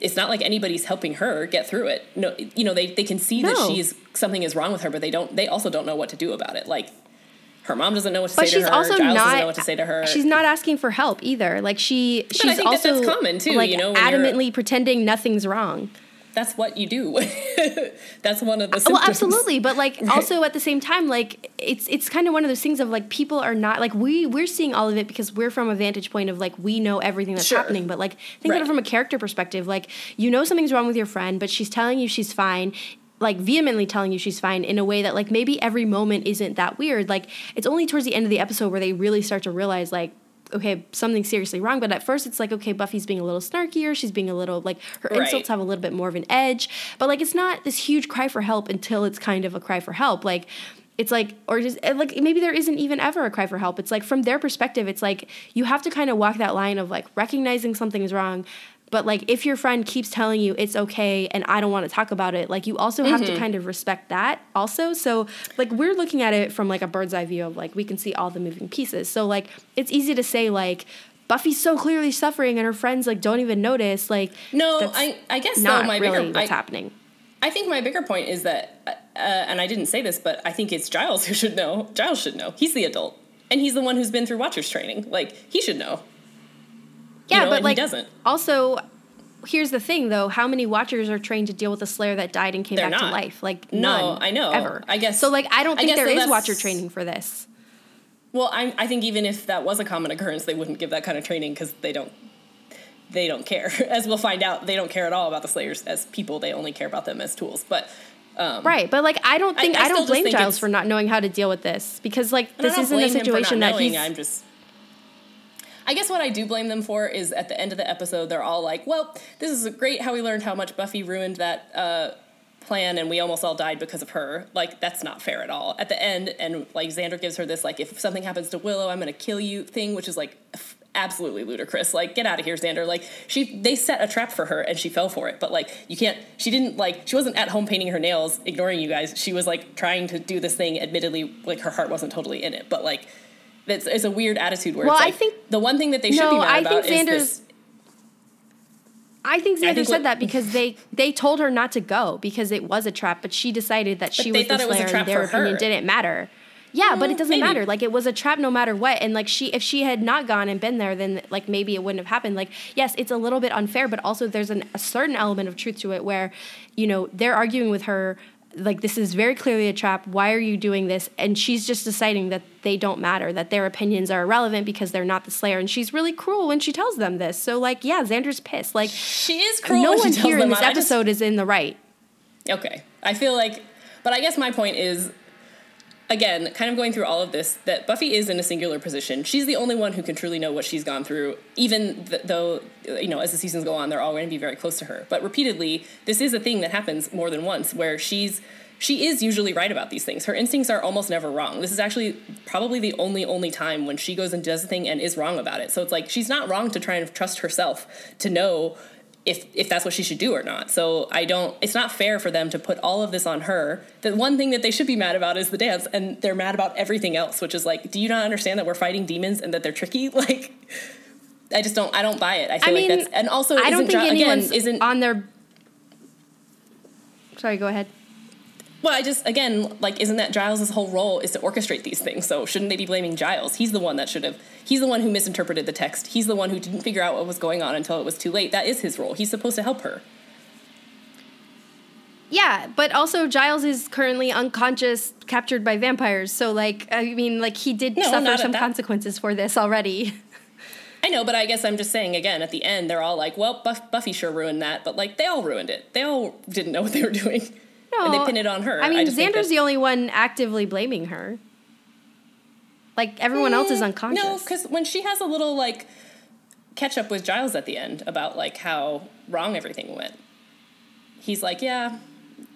it's not like anybody's helping her get through it. No, you know, they can see that something is wrong with her, but they also don't know what to do about it. Like, her mom doesn't know what to say to her. Giles doesn't know what to say to her. She's not asking for help either. Like, she's also that's common too, like, you know, adamantly pretending nothing's wrong. That's what you do. That's one of the symptoms. Well, absolutely. But, like, also at the same time, like, it's kind of one of those things of, like, people are not, like, we're seeing all of it because we're from a vantage point of, like, we know everything that's happening. But, like, think about it from a character perspective. Like, you know something's wrong with your friend, but she's telling you she's fine, like, vehemently telling you she's fine in a way that, like, maybe every moment isn't that weird. Like, it's only towards the end of the episode where they really start to realize, like, okay, something's seriously wrong. But at first it's like, okay, Buffy's being a little snarkier. She's being a little, like, her insults have a little bit more of an edge. But, like, it's not this huge cry for help until it's kind of a cry for help. Like, it's like, or just, like, maybe there isn't even ever a cry for help. It's like, from their perspective, it's like, you have to kind of walk that line of, like, recognizing something is wrong. But, like, if your friend keeps telling you it's okay and I don't want to talk about it, like, you also have to kind of respect that also. So, like, we're looking at it from, like, a bird's eye view of, like, we can see all the moving pieces. So, like, it's easy to say, like, Buffy's so clearly suffering and her friends, like, don't even notice. Like, no, I guess not though, happening. I think my bigger point is that, and I didn't say this, but I think it's Giles who should know. Giles should know. He's the adult. And he's the one who's been through Watchers training. Like, he should know. Yeah, you know, but, like, he doesn't. Also, here's the thing, though. How many Watchers are trained to deal with a Slayer that died and came back to life? Like, none. No, I know. Ever. I guess. So, like, I don't think there is Watcher training for this. Well, I think even if that was a common occurrence, they wouldn't give that kind of training because they don't care. As we'll find out, they don't care at all about the Slayers as people. They only care about them as tools. But right, but, like, I don't think I don't blame Giles for not knowing how to deal with this because, like, this isn't a situation that he's. I guess what I do blame them for is at the end of the episode, they're all like, well, this is great how we learned how much Buffy ruined that plan and we almost all died because of her. Like, that's not fair at all. At the end, and, like, Xander gives her this, like, if something happens to Willow, I'm going to kill you thing, which is, like, absolutely ludicrous. Like, get out of here, Xander. Like, they set a trap for her and she fell for it. But, like, you can't, she didn't, like, she wasn't at home painting her nails, ignoring you guys. She was, like, trying to do this thing. Admittedly, like, her heart wasn't totally in it, but, like, it's a weird attitude where it's like, I think the one thing that they should be mad about is this. I think Xander said that because they told her not to go because it was a trap, but she decided that she was the Slayer and their opinion didn't matter. Yeah, but it doesn't matter. Like, it was a trap no matter what. And, like, if she had not gone and been there, then, like, maybe it wouldn't have happened. Like, yes, it's a little bit unfair, but also there's a certain element of truth to it where, you know, they're arguing with her, like, this is very clearly a trap. Why are you doing this? And she's just deciding that they don't matter, that their opinions are irrelevant because they're not the Slayer. And she's really cruel when she tells them this. So, like, yeah, Xander's pissed. Like, she is cruel. No one here in this episode is in the right. Okay. I feel like, but I guess my point is, again, kind of going through all of this, that Buffy is in a singular position. She's the only one who can truly know what she's gone through, even though, you know, as the seasons go on, they're all going to be very close to her. But repeatedly, this is a thing that happens more than once, where she's she is usually right about these things. Her instincts are almost never wrong. This is actually probably the only time when she goes and does a thing and is wrong about it. So it's like she's not wrong to try and trust herself to know if that's what she should do or not. So it's not fair for them to put all of this on her. The one thing that they should be mad about is the dance, and they're mad about everything else, which is like, do you not understand that we're fighting demons and that they're tricky? Like, I don't buy it. I feel like that's, and also I don't think anyone's isn't on their, sorry, go ahead. Well, isn't that Giles' whole role is to orchestrate these things? So shouldn't they be blaming Giles? He's the one who misinterpreted the text. He's the one who didn't figure out what was going on until it was too late. That is his role. He's supposed to help her. Yeah, but also Giles is currently unconscious, captured by vampires. So, he did suffer some consequences for this already. I know, but I guess I'm just saying, again, at the end, they're all like, well, Buffy sure ruined that. But, they all ruined it. They all didn't know what they were doing. No, and they pin it on her. I mean, Xander's the only one actively blaming her. Everyone else is unconscious. No, because when she has a little, catch-up with Giles at the end about, how wrong everything went, he's like, yeah.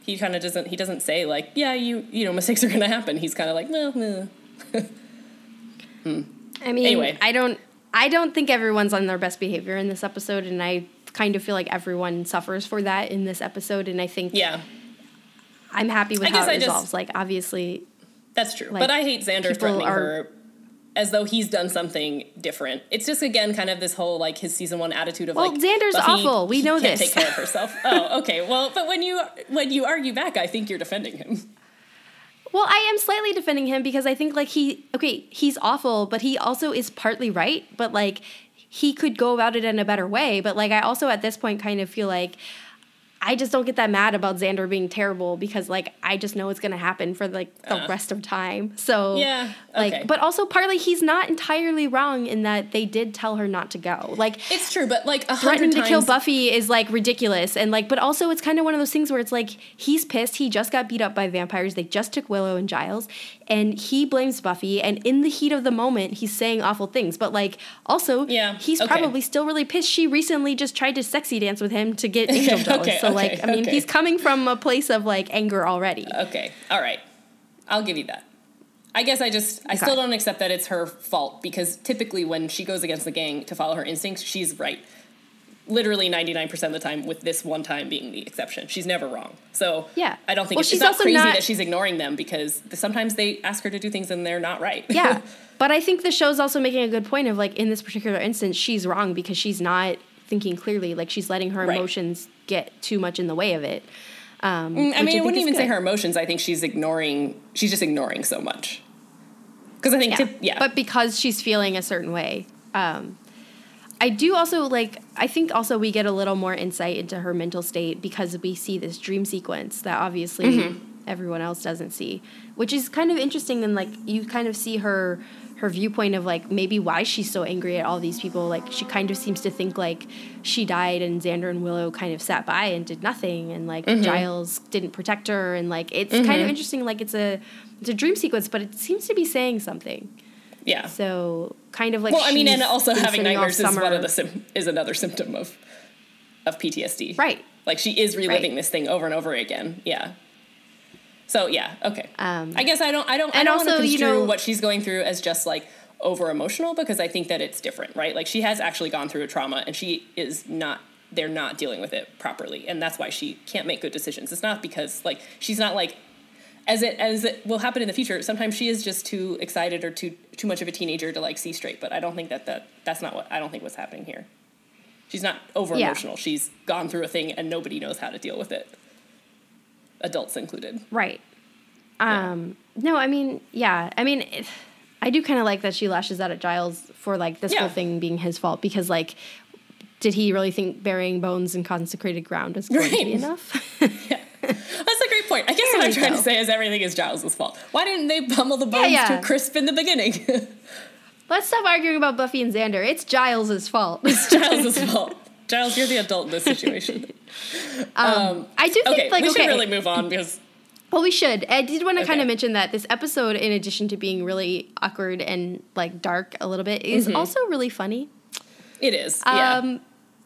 He kind of doesn't, say, yeah, you know, mistakes are going to happen. He's kind of like, no. I mean, anyway. I don't think everyone's on their best behavior in this episode, and I kind of feel like everyone suffers for that in this episode, and I think... Yeah. I'm happy with how it resolves. Obviously... That's true. But I hate Xander threatening her as though he's done something different. It's just, again, kind of this whole, his season one attitude of, Xander's Buffy, awful. We know this. Can't take care of herself. Oh, okay. Well, but when you argue back, I think you're defending him. Well, I am slightly defending him because I think, he's awful, but he also is partly right. But, he could go about it in a better way. But, I also at this point kind of feel like... I just don't get that mad about Xander being terrible because, I just know it's going to happen for, the rest of time. So, yeah, okay. But also partly he's not entirely wrong in that they did tell her not to go. It's true, but, 100 times... Threatening to kill Buffy is, ridiculous. And, but also it's kind of one of those things where it's, he's pissed. He just got beat up by vampires. They just took Willow and Giles. And he blames Buffy. And in the heat of the moment, he's saying awful things. But, also, yeah, he's probably still really pissed. She recently just tried to sexy dance with him to get Angel jealous. Okay. He's coming from a place of, anger already. Okay. All right. I'll give you that. I guess I still don't accept that it's her fault because typically when she goes against the gang to follow her instincts, she's right. Literally 99% of the time with this one time being the exception. She's never wrong. So yeah. I don't think it's not crazy that she's ignoring them because sometimes they ask her to do things and they're not right. Yeah. But I think the show's also making a good point of, in this particular instance, she's wrong because she's not thinking clearly. She's letting her emotions get too much in the way of it. I mean, I wouldn't even say her emotions. I think she's just ignoring so much. Because I think, but because she's feeling a certain way. I do also, I think also we get a little more insight into her mental state because we see this dream sequence that obviously everyone else doesn't see, which is kind of interesting. And, you kind of see her viewpoint of, maybe why she's so angry at all these people. She kind of seems to think, she died and Xander and Willow kind of sat by and did nothing. And, Giles didn't protect her. And, it's kind of interesting. It's a dream sequence, but it seems to be saying something. Yeah. So kind of well, I mean, and also having nightmares is another symptom of PTSD. Right. She is reliving this thing over and over again. Yeah. So yeah, okay. I guess I don't want to construe what she's going through as just over emotional because I think that it's different, right? She has actually gone through a trauma and they're not dealing with it properly, and that's why she can't make good decisions. It's not because she's not as it will happen in the future, sometimes she is just too excited or too much of a teenager to see straight. But I don't think that's not what I don't think what's happening here. She's not over emotional. Yeah. She's gone through a thing and nobody knows how to deal with it. Adults included. Right. No, I mean, yeah. I mean, I do kind of like that she lashes out at Giles for this whole thing being his fault because did he really think burying bones in consecrated ground is going to be enough? Yeah. That's a great point. I guess what I'm trying to say is everything is Giles' fault. Why didn't they pummel the bones to crisp in the beginning? Let's stop arguing about Buffy and Xander. It's Giles' fault. It's Giles' fault. Giles, you're the adult in this situation. I do think we should really move on because... Well, we should. I did want to kind of mention that this episode, in addition to being really awkward and dark a little bit, is also really funny. It is, yeah.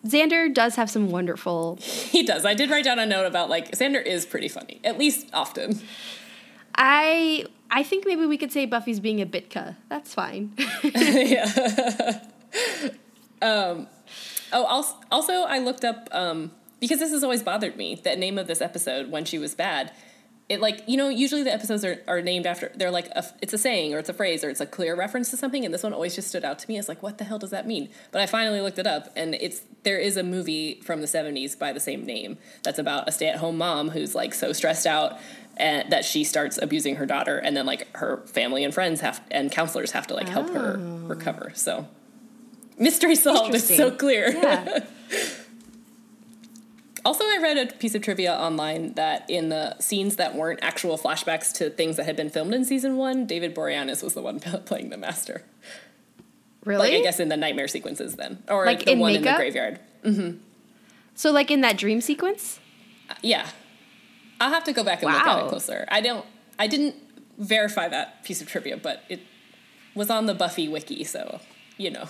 Xander does have some wonderful... He does. I did write down a note about, like, Xander is pretty funny, at least often. I think maybe we could say Buffy's being a bitka. That's fine. Yeah. Also, I looked up, because this has always bothered me, that name of this episode, When She Was Bad. It, like, you know, usually the episodes are named after, they're like, it's a saying or it's a phrase or it's a clear reference to something, and this one always just stood out to me. It's like, what the hell does that mean? But I finally looked it up, and there is a movie from the 70s by the same name that's about a stay-at-home mom who's, like, so stressed out that she starts abusing her daughter, and then, like, her family and friends and counselors have to, like, help her recover. So, mystery solved. It's so clear. Yeah. Also, I read a piece of trivia online that in the scenes that weren't actual flashbacks to things that had been filmed in season one, David Boreanaz was the one playing the Master. Really? Like, I guess in the nightmare sequences then. Or like the in one makeup? In the graveyard. Mm-hmm. So, like, in that dream sequence? Yeah. I'll have to go back and look at it closer. I didn't verify that piece of trivia, but it was on the Buffy wiki, so, you know.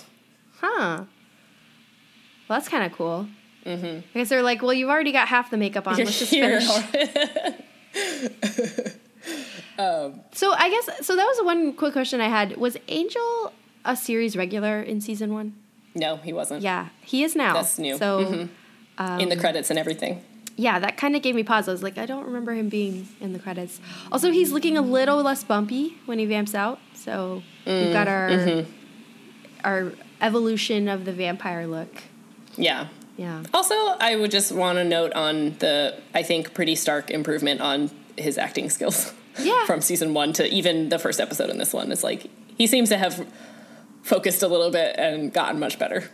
Huh. Well, that's kind of cool. Mm-hmm. Because they're like, well, you've already got half the makeup on. Let's just finish. So that was one quick question I had. Was Angel a series regular in season one? No, he wasn't. Yeah, he is now. That's new. So, mm-hmm. In the credits and everything. Yeah, that kind of gave me pause. I was like, I don't remember him being in the credits. Also, he's looking a little less bumpy when he vamps out. So we've got our evolution of the vampire look. Yeah. Yeah. Also, I would just want to note on the, I think, pretty stark improvement on his acting skills from season one to even the first episode in this one. It's like, he seems to have focused a little bit and gotten much better.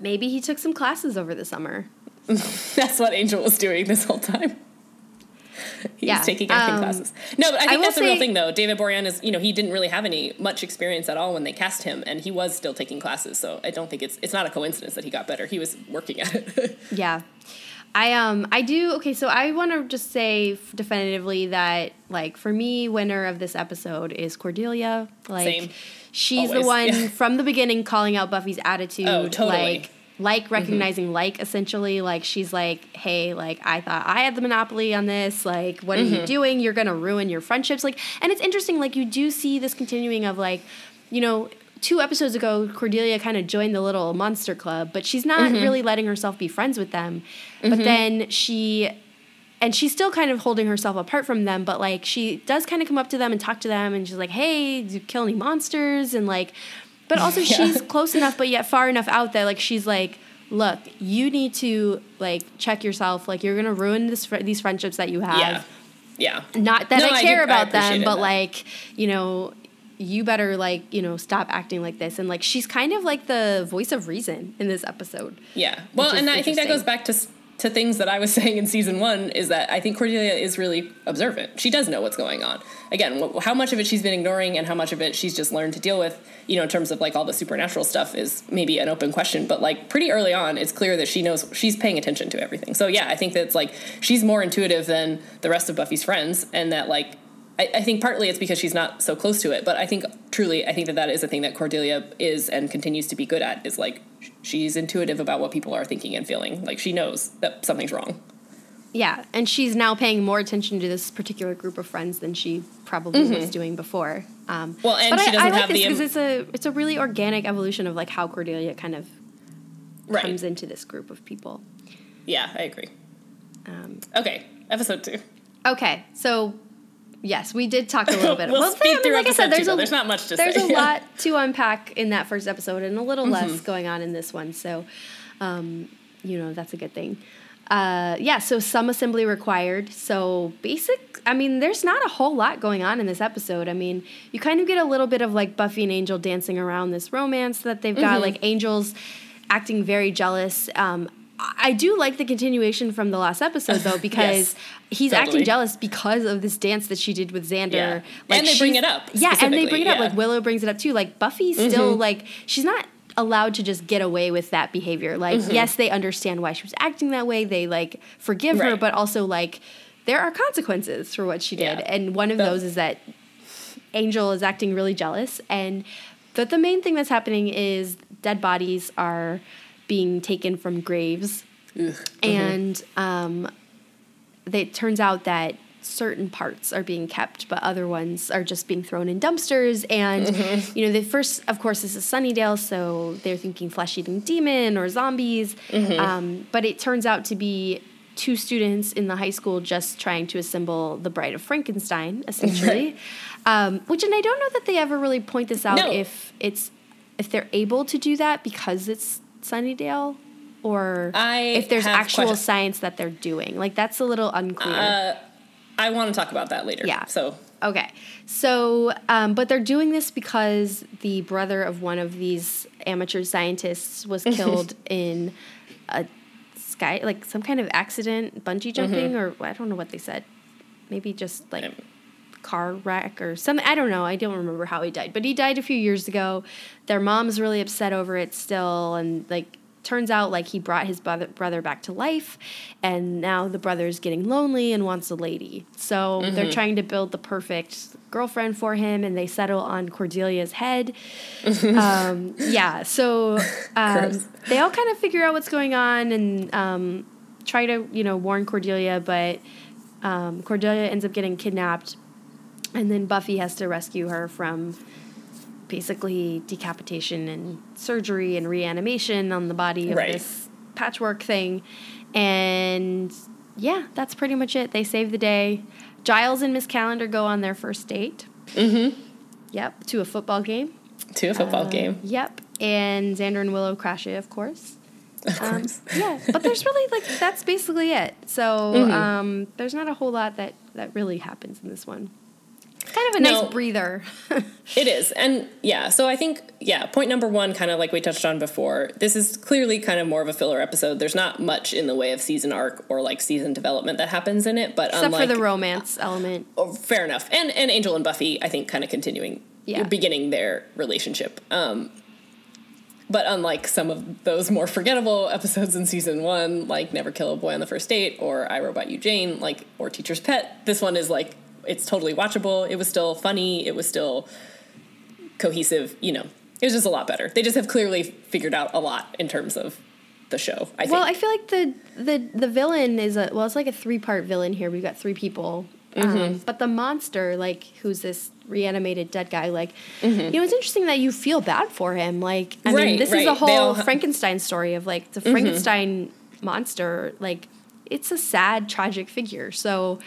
Maybe he took some classes over the summer. That's what Angel was doing this whole time. He was taking acting classes. No, but I think that's the real thing, though. David Boreanaz, you know, he didn't really have much experience at all when they cast him, and he was still taking classes. So I don't think it's not a coincidence that he got better. He was working at it. Yeah, I do. Okay, so I want to just say definitively that, like, for me, winner of this episode is Cordelia. Like, same. She's always the one from the beginning calling out Buffy's attitude. Oh, totally. Like, recognizing, mm-hmm. like, essentially, like, she's like, hey, like, I thought I had the monopoly on this. Like, what mm-hmm. are you doing? You're going to ruin your friendships. Like, and it's interesting, like, you do see this continuing of, like, you know, 2 episodes ago, Cordelia kind of joined the little monster club, but she's not mm-hmm. really letting herself be friends with them. Mm-hmm. But then she's still kind of holding herself apart from them, but, like, she does kind of come up to them and talk to them, and she's like, hey, do you kill any monsters? And, like... But also she's close enough, but yet far enough out that, like, she's like, look, you need to, like, check yourself. Like, you're going to ruin these friendships that you have. Yeah. Yeah. Not that I care about them, but, like, you know, you better, like, you know, stop acting like this. And, like, she's kind of like the voice of reason in this episode. Yeah. Well, and I think that goes back to things that I was saying in season one, is that I think Cordelia is really observant. She does know what's going on. Again, how much of it she's been ignoring and how much of it she's just learned to deal with, you know, in terms of, like, all the supernatural stuff is maybe an open question, but, like, pretty early on, it's clear that she knows, she's paying attention to everything. So, yeah, I think that's, like, she's more intuitive than the rest of Buffy's friends, and that, like, I think partly it's because she's not so close to it, but I think that is a thing that Cordelia is and continues to be good at, is, like, she's intuitive about what people are thinking and feeling. Like, she knows that something's wrong. Yeah, and she's now paying more attention to this particular group of friends than she probably mm-hmm. was doing before. Well, and but she doesn't I like have this the... because it's a really organic evolution of, like, how Cordelia kind of comes into this group of people. Yeah, I agree. Okay, episode 2. Okay, so... Yes, we did talk a little bit. We'll speed through episode 2, though. There's not much to say. There's a lot to unpack in that first episode and a little mm-hmm. less going on in this one. So, you know, that's a good thing. So some assembly required. So there's not a whole lot going on in this episode. I mean, you kind of get a little bit of, like, Buffy and Angel dancing around this romance that they've got. Mm-hmm. Like, Angel's acting very jealous. I do like the continuation from the last episode, though, because he's acting jealous because of this dance that she did with Xander. Yeah. Like, and they bring it up. Yeah, and they bring it up. Like, Willow brings it up, too. Like, Buffy's mm-hmm. still, like, she's not allowed to just get away with that behavior. Like, mm-hmm. yes, they understand why she was acting that way. They, like, forgive her, but also, like, there are consequences for what she did. Yeah. And one of those is that Angel is acting really jealous. But the main thing that's happening is dead bodies are... being taken from graves. Ugh. And it turns out that certain parts are being kept, but other ones are just being thrown in dumpsters. And, you know, the first, of course, this is Sunnydale, so they're thinking flesh-eating demon or zombies. But it turns out to be two students in the high school just trying to assemble the Bride of Frankenstein, essentially. Which, and I don't know that they ever really point this out if they're able to do that because it's Sunnydale. Or if there's actual science that they're doing. Like, that's a little unclear. I want to talk about that later. Yeah. So. Okay. So, but they're doing this because the brother of one of these amateur scientists was killed in a sky, like some kind of accident, bungee jumping, or I don't know what they said. Maybe just like car wreck or something. I don't know. I don't remember how he died, but he died a few years ago. Their mom's really upset over it still. And like, turns out, like, he brought his brother back to life, and now the brother's getting lonely and wants a lady. So they're trying to build the perfect girlfriend for him, and they settle on Cordelia's head. They all kind of figure out what's going on and try to, you know, warn Cordelia, but Cordelia ends up getting kidnapped, and then Buffy has to rescue her from basically decapitation and surgery and reanimation on the body of this patchwork thing. And yeah, that's pretty much it. They save the day. Giles and Miss Calendar go on their first date. Yep, to a football game. To a football game. Yep, and Xander and Willow crash it, of course. Yeah, but there's really, like, that's basically it. So there's not a whole lot that really happens in this one. Kind of a nice breather. It is. And so I think, point number one, kind of like we touched on before, this is clearly kind of more of a filler episode. There's not much in the way of season arc or like season development that happens in it, but except for the romance element. Oh, fair enough. And Angel and Buffy, I think, kind of continuing, beginning their relationship. But unlike some of those more forgettable episodes in season one, like Never Kill a Boy on the First Date or I, Robot You, Jane, like, or Teacher's Pet, this one is like, it's totally watchable. It was still funny. It was still cohesive. You know, it was just a lot better. They just have clearly figured out a lot in terms of the show, I think. Well, I feel like the villain is it's like a 3-part villain here. We've got 3 people. But the monster, like, who's this reanimated dead guy, like, you know, it's interesting that you feel bad for him. Like, I mean, this is a whole Frankenstein story of, like, the Frankenstein monster. Like, it's a sad, tragic figure. So,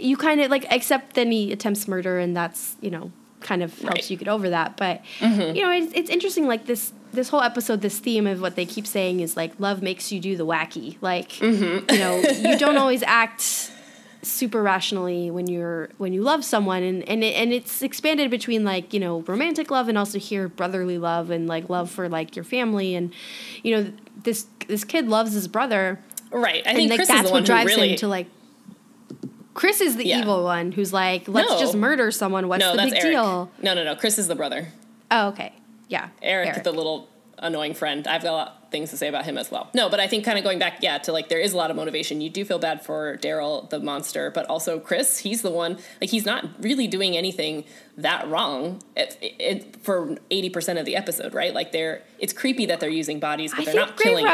you kind of, like, except then he attempts murder, and that's, you know, kind of helps you get over that. But, you know, it's interesting, like, this whole episode, this theme of what they keep saying is, like, love makes you do the wacky. Like, you know, you don't always act super rationally when you love someone. And it's expanded between, like, you know, romantic love and also here brotherly love and, like, love for, like, your family. And, you know, this kid loves his brother. Right. I think, like, Chris that's is the one what drives who really him to, like, Chris is the evil one who's like, let's just murder someone. What's the big deal? No. Chris is the brother. Oh, okay. Yeah. Eric, the little annoying friend. I've got a lot of things to say about him as well. No, but I think kind of going back, to like there is a lot of motivation. You do feel bad for Daryl, the monster, but also Chris, he's the one, like he's not really doing anything that wrong for 80% of the episode, right? Like it's creepy that they're using bodies, but they're not killing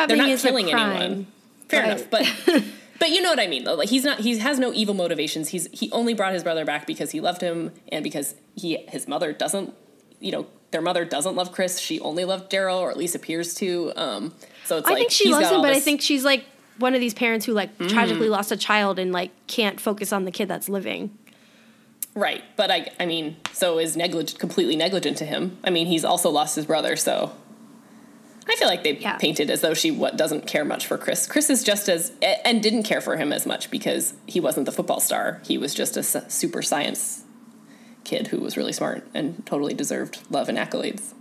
anyone. Fair enough. But... But you know what I mean, though. Like he has no evil motivations. He only brought his brother back because he loved him and because his mother doesn't, you know, their mother doesn't love Chris. She only loved Daryl, or at least appears to. So it's I like think she loves him, but I think she's like one of these parents who like tragically lost a child and like can't focus on the kid that's living. Right, but I mean, so is completely negligent to him. I mean, he's also lost his brother, so. I feel like they painted as though she doesn't care much for Chris. Chris is just and didn't care for him as much because he wasn't the football star. He was just a super science kid who was really smart and totally deserved love and accolades.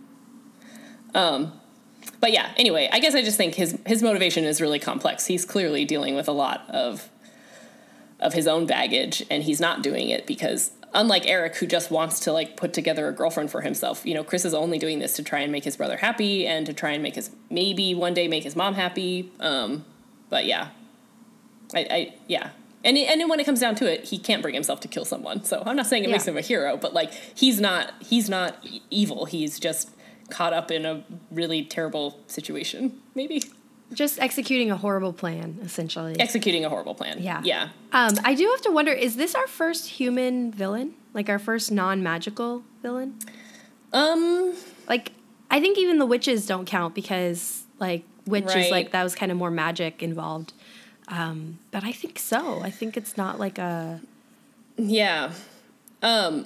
But yeah, anyway, I guess I just think his motivation is really complex. He's clearly dealing with a lot of his own baggage, and he's not doing it because unlike Eric, who just wants to like put together a girlfriend for himself, you know, Chris is only doing this to try and make his brother happy and to try and make maybe one day make his mom happy. But yeah, and when it comes down to it, he can't bring himself to kill someone. So I'm not saying it makes him a hero, but like he's not evil. He's just caught up in a really terrible situation, maybe. Just executing a horrible plan, essentially. Executing a horrible plan. Yeah. Yeah. I do have to wonder, is this our first human villain? Like, our first non-magical villain? Like, I think even the witches don't count because, like, witches, right. Like, that was kind of more magic involved. But I think so. I think it's not like a... Yeah. I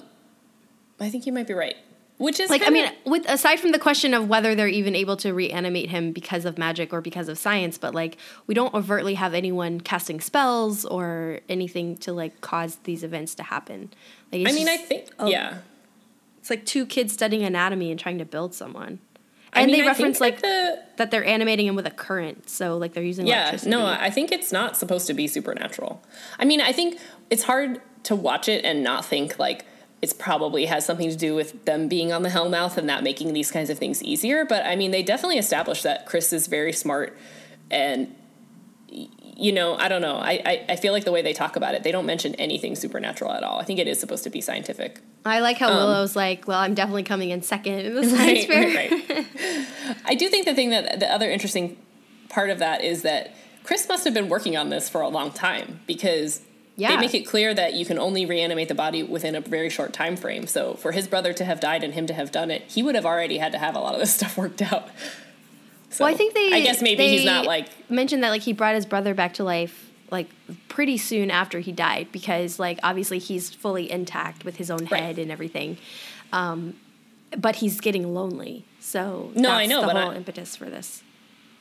think you might be right. Which is like, I mean, with aside from the question of whether they're even able to reanimate him because of magic or because of science, but like we don't overtly have anyone casting spells or anything to like cause these events to happen. Like, it's it's like two kids studying anatomy and trying to build someone. And they reference like that they're animating him with a current, so like they're using electricity. Yeah, no, I think it's not supposed to be supernatural. I mean, I think it's hard to watch it and not think like. It probably has something to do with them being on the Hellmouth and that making these kinds of things easier. But, I mean, they definitely established that Chris is very smart. And, you know, I don't know. I feel like the way they talk about it, they don't mention anything supernatural at all. I think it is supposed to be scientific. I like how Willow's like, well, I'm definitely coming in second in the science fair. Right. I do think the other interesting part of that is that Chris must have been working on this for a long time because... Yeah. They make it clear that you can only reanimate the body within a very short time frame. So for his brother to have died and him to have done it, he would have already had to have a lot of this stuff worked out. So well, I think they... I guess maybe he's not like... mentioned that like he brought his brother back to life like pretty soon after he died because like obviously he's fully intact with his own head and everything. But he's getting lonely. So that's the whole impetus for this.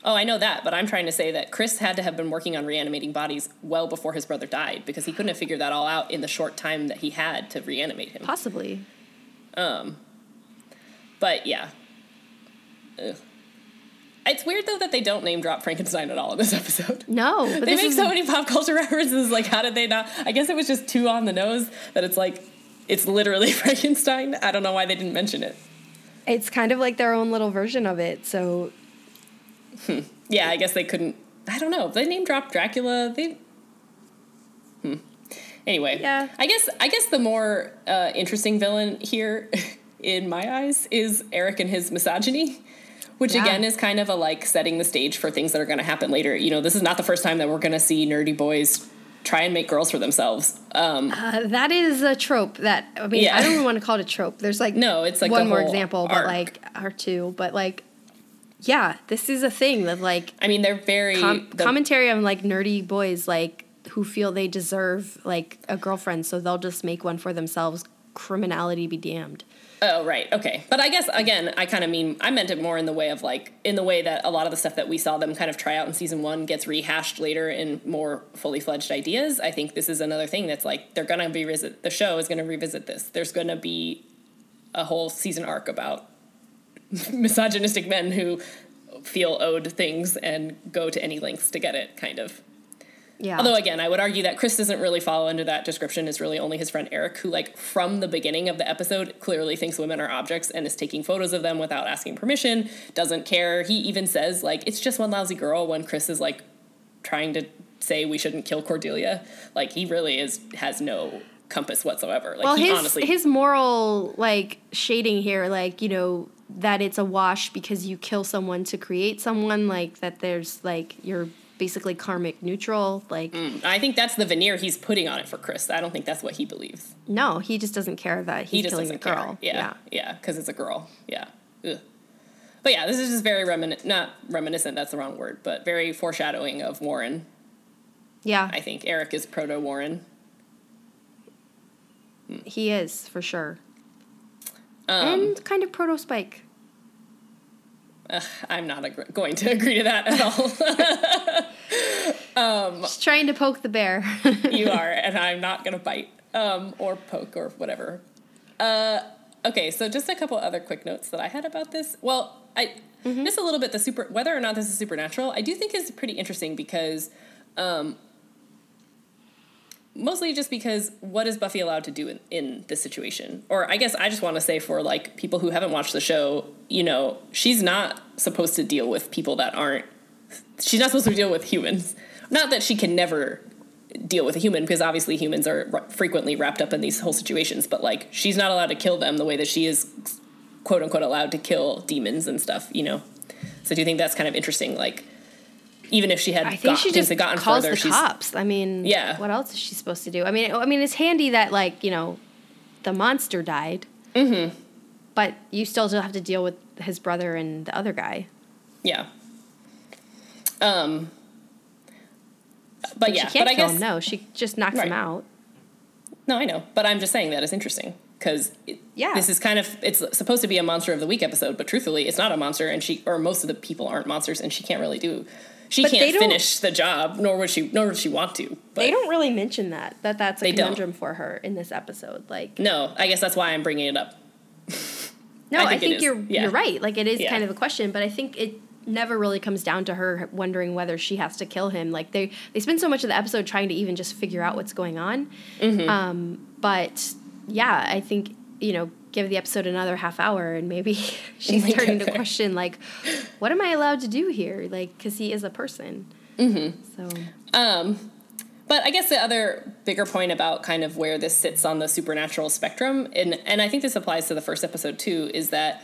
Oh, I know that, but I'm trying to say that Chris had to have been working on reanimating bodies well before his brother died because he couldn't have figured that all out in the short time that he had to reanimate him. Possibly. But, yeah. Ugh. It's weird, though, that they don't name drop Frankenstein at all in this episode. No. But they make so many pop culture references, like, how did they not? I guess it was just too on the nose that it's like, it's literally Frankenstein. I don't know why they didn't mention it. It's kind of like their own little version of it, so... Yeah, I guess they couldn't... I don't know. They name-dropped Dracula. They... Anyway. Yeah. I guess the more interesting villain here, in my eyes, is Eric and his misogyny, which, again, is kind of a, like, setting the stage for things that are going to happen later. You know, this is not the first time that we're going to see nerdy boys try and make girls for themselves. That is a trope that... I mean, yeah. I don't even want to call it a trope. There's, like, no, it's like one more example, arc. But, like, or two, but, like... Yeah, this is a thing that, like... I mean, they're very... commentary on, like, nerdy boys, like, who feel they deserve, like, a girlfriend, so they'll just make one for themselves. Criminality be damned. Oh, right, okay. But I guess, again, I meant it more in the way of, like, in the way that a lot of the stuff that we saw them kind of try out in Season 1 gets rehashed later in more fully-fledged ideas. I think this is another thing that's, like, they're going to revisit... The show is going to revisit this. There's going to be a whole season arc about... misogynistic men who feel owed things and go to any lengths to get it, kind of. Yeah. Although, again, I would argue that Chris doesn't really fall under that description. It's really only his friend Eric, who, like, from the beginning of the episode, clearly thinks women are objects and is taking photos of them without asking permission, doesn't care. He even says, like, it's just one lousy girl when Chris is, like, trying to say we shouldn't kill Cordelia. Like, he really has no... compass whatsoever. Like, well, his moral, like, shading here, like, you know, that it's a wash because you kill someone to create someone, like, that there's, like, you're basically karmic neutral, like... I think that's the veneer he's putting on it for Chris. I don't think that's what he believes. No, he just doesn't care that he's killing a girl. Care. Yeah, yeah, because it's a girl. Yeah. Ugh. But, yeah, this is just very not reminiscent, that's the wrong word, but very foreshadowing of Warren. Yeah. I think Eric is proto-Warren. He is, for sure. And kind of proto-Spike. I'm not going to agree to that at all. Just trying to poke the bear. You are, and I'm not going to bite or poke or whatever. Okay, so just a couple other quick notes that I had about this. Well, just a little bit, whether or not this is supernatural, I do think is pretty interesting because... mostly just because what is Buffy allowed to do in this situation? Or I guess I just want to say for, like, people who haven't watched the show, you know, she's not supposed to deal with people that aren't... She's not supposed to deal with humans. Not that she can never deal with a human, because obviously humans are frequently wrapped up in these whole situations, but, like, she's not allowed to kill them the way that she is quote unquote allowed to kill demons and stuff, you know? So do you think that's kind of interesting? Like, even if she had gotten calls further, she's cops. I mean, yeah. What else is she supposed to do? I mean, it's handy that, like, you know, the monster died, mm-hmm. but you still have to deal with his brother and the other guy. Yeah. But yeah, she can't but I guess him, no, she just knocks him out. No, I know, but I'm just saying that is interesting because this is kind of, it's supposed to be a Monster of the Week episode, but truthfully, it's not a monster, and she or most of the people aren't monsters, and she can't really do. She can't finish the job, nor would she want to. But they don't really mention that's a conundrum for her in this episode. Like, no, I guess that's why I'm bringing it up. No, I think you're right. Like, it is kind of a question, but I think it never really comes down to her wondering whether she has to kill him. Like, they spend so much of the episode trying to even just figure out what's going on. Mm-hmm. But yeah, I think, you know, give the episode another half hour and maybe she's starting to question, like, what am I allowed to do here? Like, because he is a person. Mm-hmm. So, but I guess the other bigger point about kind of where this sits on the supernatural spectrum, and I think this applies to the first episode too, is that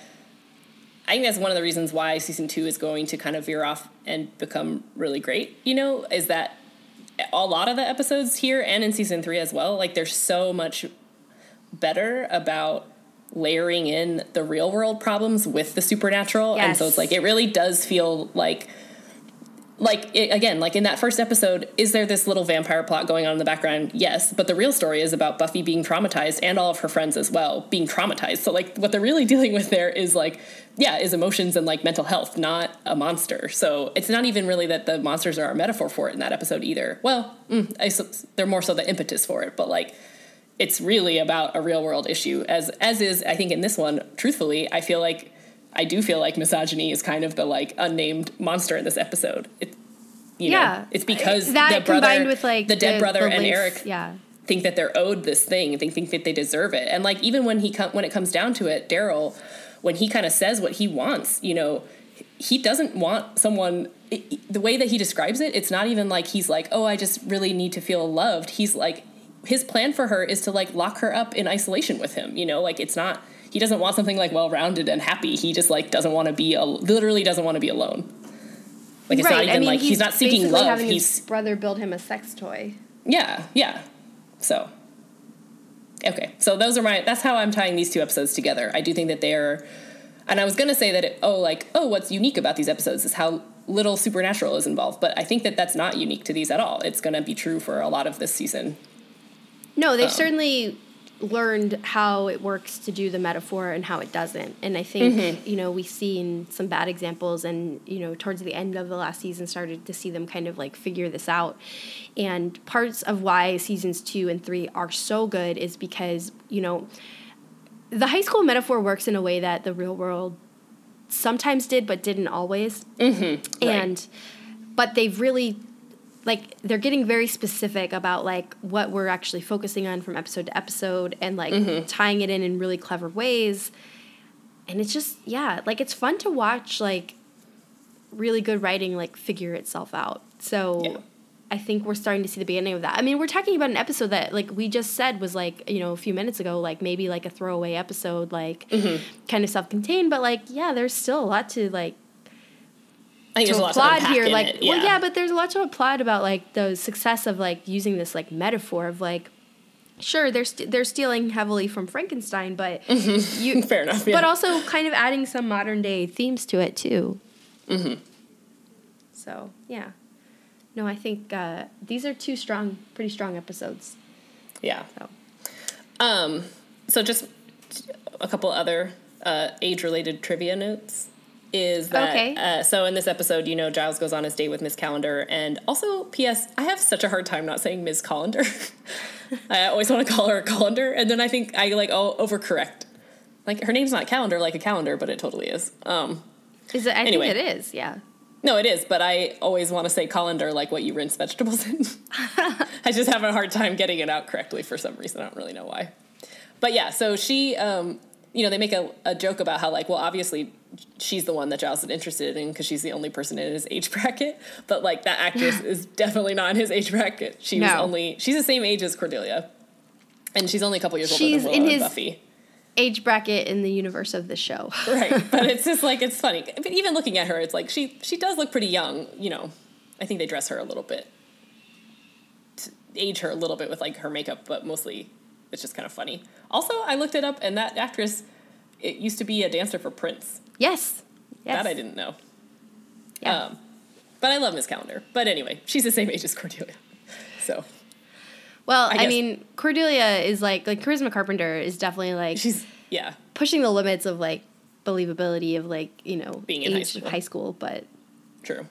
I think that's one of the reasons why season 2 is going to kind of veer off and become really great, you know, is that a lot of the episodes here and in season 3 as well, like, they're so much better about layering in the real world problems with the supernatural. Yes. And so it's like, it really does feel like in that first episode, is there this little vampire plot going on in the background? Yes. But the real story is about Buffy being traumatized and all of her friends as well being traumatized. So, like, what they're really dealing with there is, like, yeah, is emotions and, like, mental health, not a monster. So it's not even really that the monsters are a metaphor for it in that episode either. Well, they're more so the impetus for it, but, like, it's really about a real world issue as is, I think, in this one. Truthfully, I do feel like misogyny is kind of the, like, unnamed monster in this episode. It's because the dead brother and Eric think that they're owed this thing. They think that they deserve it. And, like, even when it comes down to it, Daryl, when he kind of says what he wants, you know, he doesn't want someone. The way that he describes it, it's not even like he's like, oh, I just really need to feel loved. He's like, his plan for her is to, like, lock her up in isolation with him. You know, like, it's not. He doesn't want something, like, well-rounded and happy. He just, like, literally doesn't want to be alone. Like, it's not even, like, he's not seeking love. Having his brother build him a sex toy. Yeah, yeah. So, okay. So those are that's how I'm tying these two episodes together. I do think that they are, and I was going to say that, what's unique about these episodes is how little supernatural is involved. But I think that that's not unique to these at all. It's going to be true for a lot of this season. No, they've certainly learned how it works to do the metaphor and how it doesn't. And I think, mm-hmm. you know, we've seen some bad examples and, you know, towards the end of the last season started to see them kind of, like, figure this out. And parts of why seasons 2 and 3 are so good is because, you know, the high school metaphor works in a way that the real world sometimes did but didn't always. Mm-hmm. And but they've really, like, they're getting very specific about, like, what we're actually focusing on from episode to episode and, like, mm-hmm. tying it in really clever ways. And it's just, yeah, like, it's fun to watch, like, really good writing, like, figure itself out. So yeah. I think we're starting to see the beginning of that. I mean, we're talking about an episode that, like, we just said was, like, you know, a few minutes ago, like, maybe, like, a throwaway episode, like, mm-hmm. kind of self-contained. But, like, yeah, there's still a lot to, like, I think there's a lot to here, like, yeah. Well, yeah, but there's a lot to applaud about, like, the success of, like, using this, like, metaphor of, like, sure, they're stealing heavily from Frankenstein, but mm-hmm. Fair enough, yeah. But also kind of adding some modern day themes to it too. Mm-hmm. So yeah, no, I think these are two pretty strong episodes. Yeah. So, so just a couple other age-related trivia notes. Is that, okay. So in this episode, you know, Giles goes on his date with Miss Calendar, and also, P.S., I have such a hard time not saying Miss Calendar. I always want to call her a Calendar, and then I think I, like, overcorrect. Like, her name's not Calendar, like a calendar, but it totally is. Is it? I think it is, yeah. No, it is, but I always want to say colander, like what you rinse vegetables in. I just have a hard time getting it out correctly for some reason. I don't really know why. But yeah, so she, you know, they make a joke about how, like, well, obviously she's the one that Giles is interested in because she's the only person in his age bracket. But, like, that actress is definitely not in his age bracket. She's the same age as Cordelia. And she's only a couple years older than Willow and Buffy. age bracket in the universe of the show. Right. But it's just like, it's funny. But even looking at her, it's like, she does look pretty young, you know. I think they dress her a little bit, age her a little bit with like her makeup, but mostly it's just kind of funny. Also, I looked it up, and that actress, it used to be a dancer for Prince. Yes. That I didn't know. Yeah. But I love Miss Calendar. But anyway, she's the same age as Cordelia. So. Well, I mean, Cordelia is like Charisma Carpenter is definitely like she's pushing the limits of like believability of like, you know, being in high school, but true.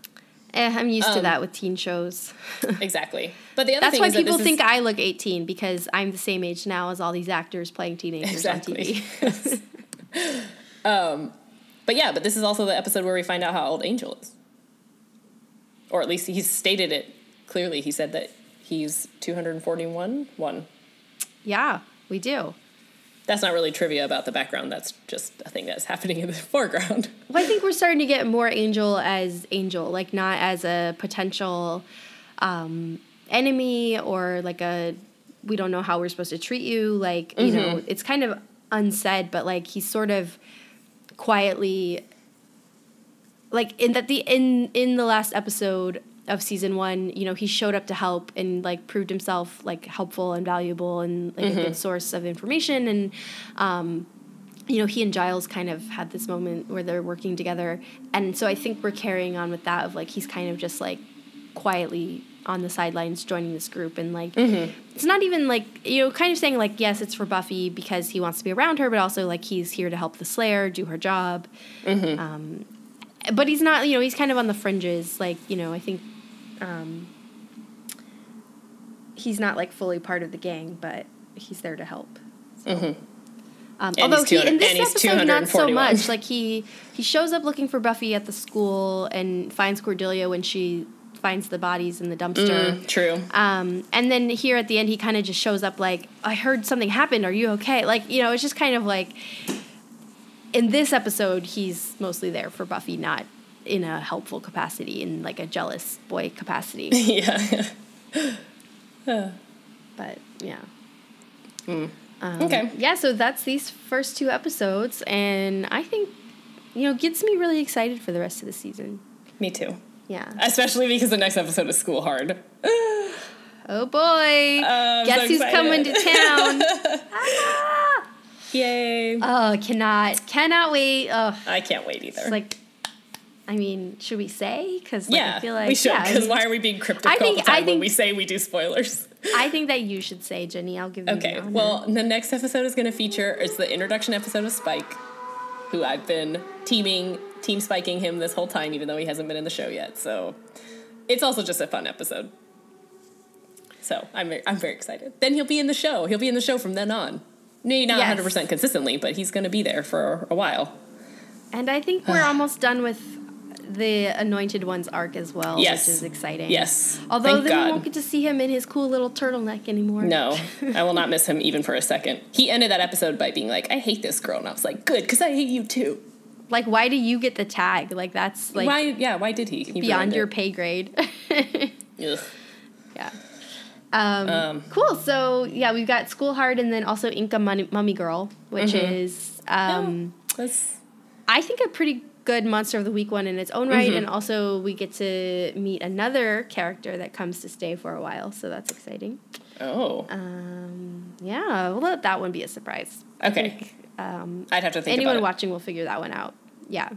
I'm used to that with teen shows. Exactly. But the other thing is that people think I look 18 because I'm the same age now as all these actors playing teenagers on TV. Yes. But yeah, but this is also the episode where we find out how old Angel is. Or at least he's stated it clearly. He said that he's 241. Yeah, we do. That's not really trivia about the background. That's just a thing that's happening in the foreground. Well, I think we're starting to get more Angel as Angel, like not as a potential enemy or like a, we don't know how we're supposed to treat you. Like, you know, it's kind of unsaid, but like he's sort of quietly, like in the last episode of season one, you know, he showed up to help and like proved himself like helpful and valuable and like a good source of information. And, you know, he and Giles kind of had this moment where they're working together. And so I think we're carrying on with that of like, he's kind of just like quietly on the sidelines joining this group. And like, it's not even like, you know, kind of saying like, yes, it's for Buffy because he wants to be around her, but also like he's here to help the Slayer do her job. But he's not, you know, he's kind of on the fringes. Like, you know, I think, he's not like fully part of the gang, but he's there to help. So. Although he, in this episode, not so much. Like he shows up looking for Buffy at the school and finds Cordelia when she finds the bodies in the dumpster. True. And then here at the end, he kind of just shows up like, I heard something happened. Are you okay? Like, you know, it's just kind of like in this episode, he's mostly there for Buffy, not in a helpful capacity, in like a jealous boy capacity. But yeah. Okay. Yeah, so that's these first two episodes, and I think, you know, gets me really excited for the rest of the season. Me too. Yeah. Especially because the next episode is School Hard. Oh boy! Guess who's coming to town? Yay! Oh, cannot wait. Oh, I can't wait either. It's like. I mean, should we say? Because like, yeah, I feel like we should. Because why are we being cryptic all the time when we say we do spoilers? I think that you should say, Jenny. I'll give you. Okay. Well, the next episode is going to feature. It's the introduction episode of Spike, who I've been team spiking him this whole time, even though he hasn't been in the show yet. So, it's also just a fun episode. So I'm very excited. Then he'll be in the show. He'll be in the show from then on. Maybe not 100% consistently, but he's going to be there for a while. And I think we're almost done with the Anointed One's arc as well, which is exciting. Yes. Although we won't get to see him in his cool little turtleneck anymore. No, I will not miss him even for a second. He ended that episode by being like, I hate this girl. And I was like, good, because I hate you too. Like, why do you get the tag? Like, that's like... Why did he? Beyond your pay grade. Ugh. Yeah. Cool. So, yeah, we've got School Hard and then also Inca Mummy Girl, which is... I think a pretty... good Monster of the Week one in its own right, and also we get to meet another character that comes to stay for a while, so that's exciting. Oh. Yeah, we'll let that one be a surprise. Okay. I think, I'd have to think about it. Anyone watching will figure that one out. Yeah.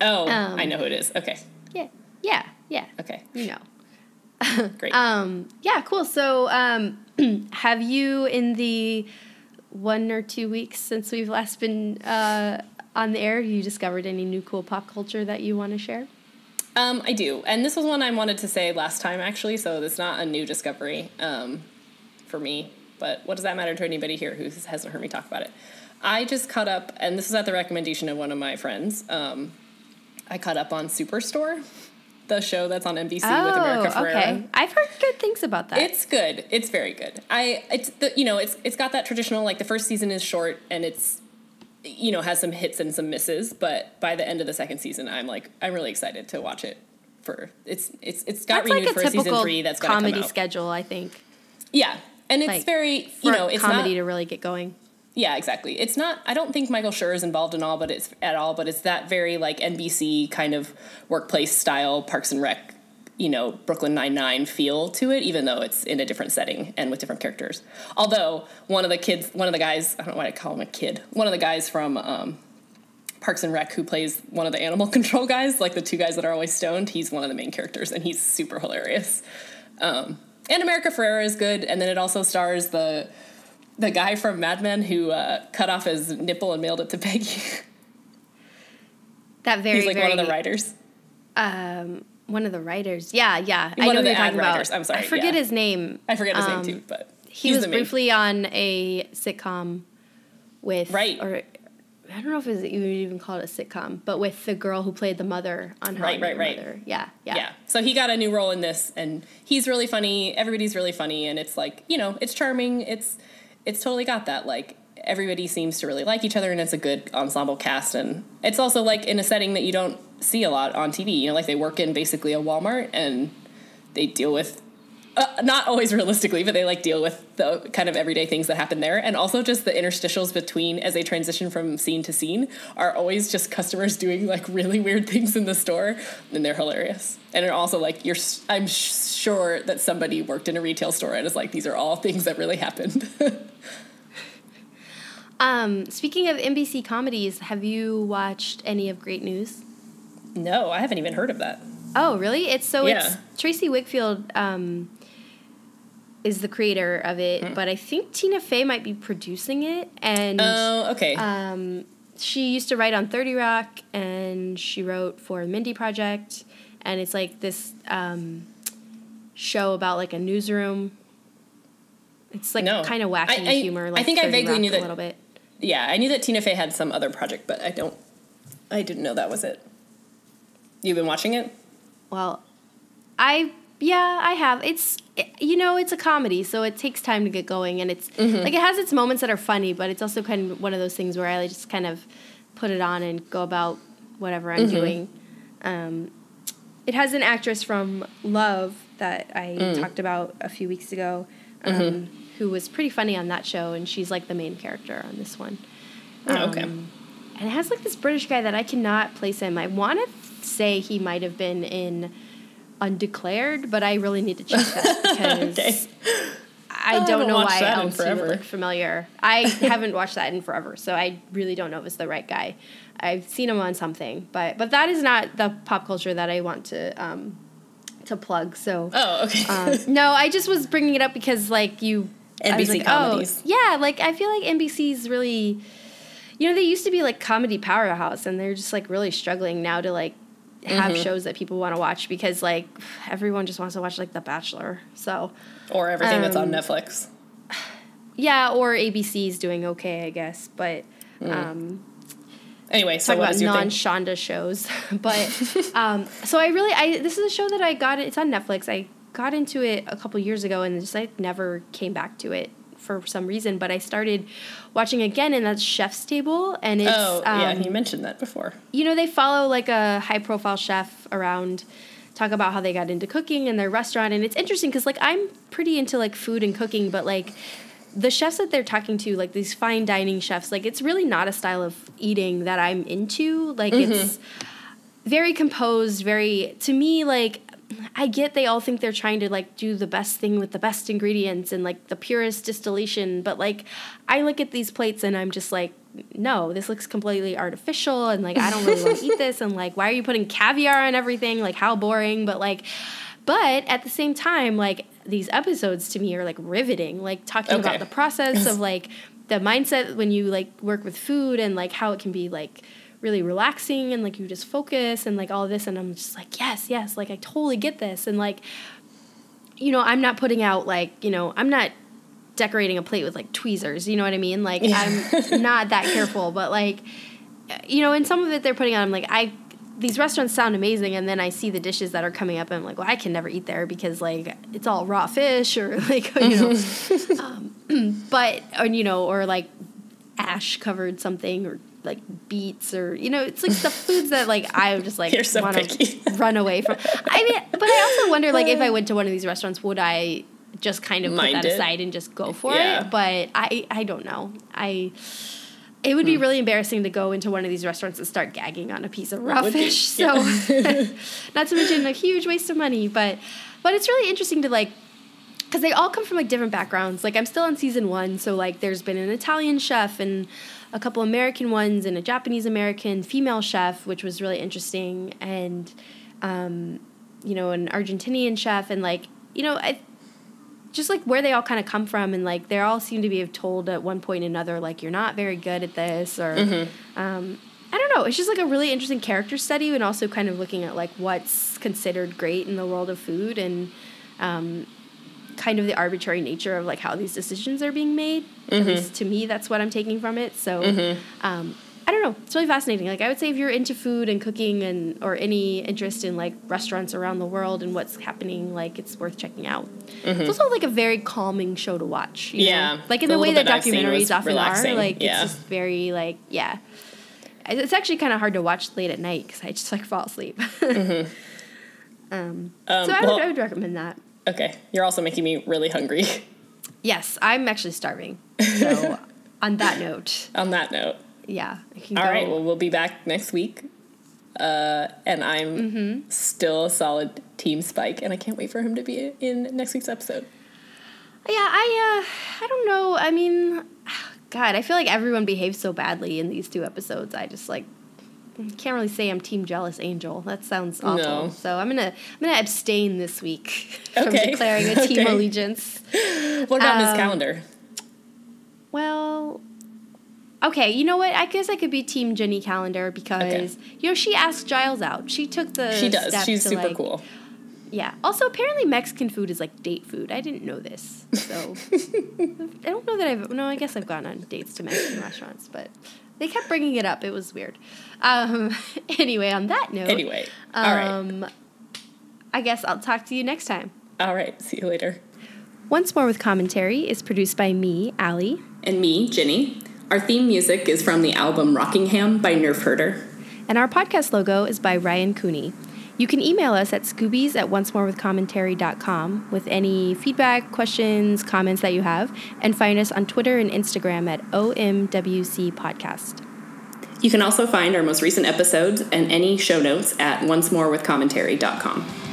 Oh, I know who it is. Okay. Yeah. Okay. You know. Great. Yeah, cool. So have you, in the 1 or 2 weeks since we've last been... on the air, have you discovered any new cool pop culture that you want to share? I do. And this was one I wanted to say last time, actually, so it's not a new discovery for me. But what does that matter to anybody here who hasn't heard me talk about it? I just caught up, and this is at the recommendation of one of my friends, I caught up on Superstore, the show that's on NBC with America Ferrera. Okay. I've heard good things about that. It's good. It's very good. It's got that traditional, like, the first season is short, and it's, you know, has some hits and some misses, but by the end of the second season, I'm really excited to watch it. It's got renewed for season 3. That's going to come out. Comedy schedule, I think. Yeah, and it's very, you know, it's comedy to really get going. Yeah, exactly. It's not, I don't think Michael Schur is involved in all, but it's at all, but it's that very like NBC kind of workplace style Parks and Rec, you know, Brooklyn Nine-Nine feel to it, even though it's in a different setting and with different characters. Although one of the guys, I don't know why I call him a kid, one of the guys from Parks and Rec who plays one of the animal control guys, like the two guys that are always stoned, he's one of the main characters and he's super hilarious. And America Ferrera is good. And then it also stars the guy from Mad Men who cut off his nipple and mailed it to Peggy. That very, he's like very, one of the writers. One of the writers. Yeah, yeah. I know who you're talking about. I'm sorry. I forget his name. I forget his name too, but he was briefly on a sitcom with, right, or I don't know if you would even call it a sitcom, but with the girl who played the mother on How I Met Your Mother. Yeah, yeah. Yeah. So he got a new role in this, and he's really funny. Everybody's really funny, and it's like, you know, it's charming. It's totally got that, like, everybody seems to really like each other, and it's a good ensemble cast, and it's also, like, in a setting that you don't see a lot on TV. You know, like, they work in basically a Walmart, and they deal with, not always realistically, but they, like, deal with the kind of everyday things that happen there, and also just the interstitials between, as they transition from scene to scene, are always just customers doing, like, really weird things in the store, and they're hilarious. And they're also, like, I'm sure that somebody worked in a retail store and is like, these are all things that really happened. Speaking of NBC comedies, have you watched any of Great News? No, I haven't even heard of that. Oh, really? It's Tracy Wickfield is the creator of it, but I think Tina Fey might be producing it. And oh, okay. She used to write on 30 Rock, and she wrote for the Mindy Project, and it's like this show about like a newsroom. It's like kind of wacky humor. Like I think I vaguely knew that a little bit. Yeah, I knew that Tina Fey had some other project, but I didn't know that was it. You've been watching it? Well, I have. It's, you know, it's a comedy, so it takes time to get going, and it's like it has its moments that are funny, but it's also kind of one of those things where I just kind of put it on and go about whatever I'm doing. It has an actress from Love that I talked about a few weeks ago, who was pretty funny on that show, and she's like the main character on this one. Okay. And it has like this British guy that I cannot place him. I want to say he might have been in Undeclared, but I really need to check that because I don't know why else he would look familiar. I haven't watched that in forever, so I really don't know if it's the right guy. I've seen him on something, but that is not the pop culture that I want to plug. So no, I just was bringing it up because like you NBC comedies. Oh, yeah, like I feel like NBC's really, you know, they used to be like comedy powerhouse, and they're just like really struggling now to like have shows that people want to watch because like everyone just wants to watch like The Bachelor. So or everything that's on Netflix. Yeah, or ABC's doing okay, I guess, but anyway, so what is your thing? Talk about non-Shonda shows. But, so this is a show that I got, it's on Netflix. I got into it a couple years ago and just like never came back to it for some reason. But I started watching again, and that's Chef's Table. And it's, you mentioned that before. You know, they follow like a high-profile chef around, talk about how they got into cooking and their restaurant. And it's interesting because like I'm pretty into like food and cooking, but like the chefs that they're talking to, like these fine dining chefs, like it's really not a style of eating that I'm into. Like it's very composed, very, to me, like I get they all think they're trying to like do the best thing with the best ingredients and like the purest distillation. But like I look at these plates and I'm just like, no, this looks completely artificial. And like, I don't really want to eat this. And like, why are you putting caviar on everything? Like how boring. But like, but at the same time, like these episodes to me are like riveting, like talking about the process of like the mindset when you like work with food and like how it can be like really relaxing and like you just focus and like all this. And I'm just like, yes, like I totally get this. And like, you know, I'm not putting out like, you know, I'm not decorating a plate with like tweezers, you know what I mean? Like I'm not that careful, but like, you know, and some of it they're putting on, I'm like, these restaurants sound amazing, and then I see the dishes that are coming up, and I'm like, well, I can never eat there because, like, it's all raw fish or, like, you know, but, or, you know, or, like, ash-covered something or, like, beets or, you know, it's, like, the foods that, like, I just, like, so want to run away from. I mean, but I also wonder, like, if I went to one of these restaurants, would I just kind of put that aside and just go for it. But I don't know. It would be really embarrassing to go into one of these restaurants and start gagging on a piece of raw fish. So not to mention a huge waste of money. But it's really interesting to, like, because they all come from, like, different backgrounds. Like, I'm still on season 1, so, like, there's been an Italian chef and a couple American ones and a Japanese-American female chef, which was really interesting. And, you know, an Argentinian chef and, like, you know, just, like, where they all kind of come from, and, like, they all seem to be told at one point or another, like, you're not very good at this, or, I don't know, it's just, like, a really interesting character study, and also kind of looking at, like, what's considered great in the world of food, and kind of the arbitrary nature of, like, how these decisions are being made, at least to me, that's what I'm taking from it, so, I don't know, it's really fascinating. Like, I would say if you're into food and cooking and or any interest in, like, restaurants around the world and what's happening, like, it's worth checking out. It's also, like, a very calming show to watch. You know? Like, in the way that documentaries often are. Like, it's just very, like, It's actually kind of hard to watch late at night because I just, like, fall asleep. So I would recommend that. Okay. You're also making me really hungry. Yes. I'm actually starving. So on that note. Yeah. All right. Well, we'll be back next week. And I'm still a solid Team Spike, and I can't wait for him to be in next week's episode. Yeah, I don't know. I mean, God, I feel like everyone behaves so badly in these 2 episodes. I just, like, can't really say I'm Team Jealous Angel. That sounds awful. No. So I'm gonna abstain this week from declaring a team allegiance. What about Miss Calendar? Well... Okay, you know what? I guess I could be Team Jenny Calendar because, you know, she asked Giles out. She took the She does. She's to, super like, cool. Yeah. Also, apparently Mexican food is, like, date food. I didn't know this. So I don't know that I guess I've gone on dates to Mexican restaurants, but they kept bringing it up. It was weird. Anyway, on that note. Anyway, all right. I guess I'll talk to you next time. All right. See you later. Once More with Commentary is produced by me, Allie. And me, Jenny. Our theme music is from the album Rockingham by Nerf Herder. And our podcast logo is by Ryan Cooney. You can email us at scoobies@oncemorewithcommentary.com with any feedback, questions, comments that you have, and find us on Twitter and Instagram at OMWC Podcast. You can also find our most recent episodes and any show notes at oncemorewithcommentary.com.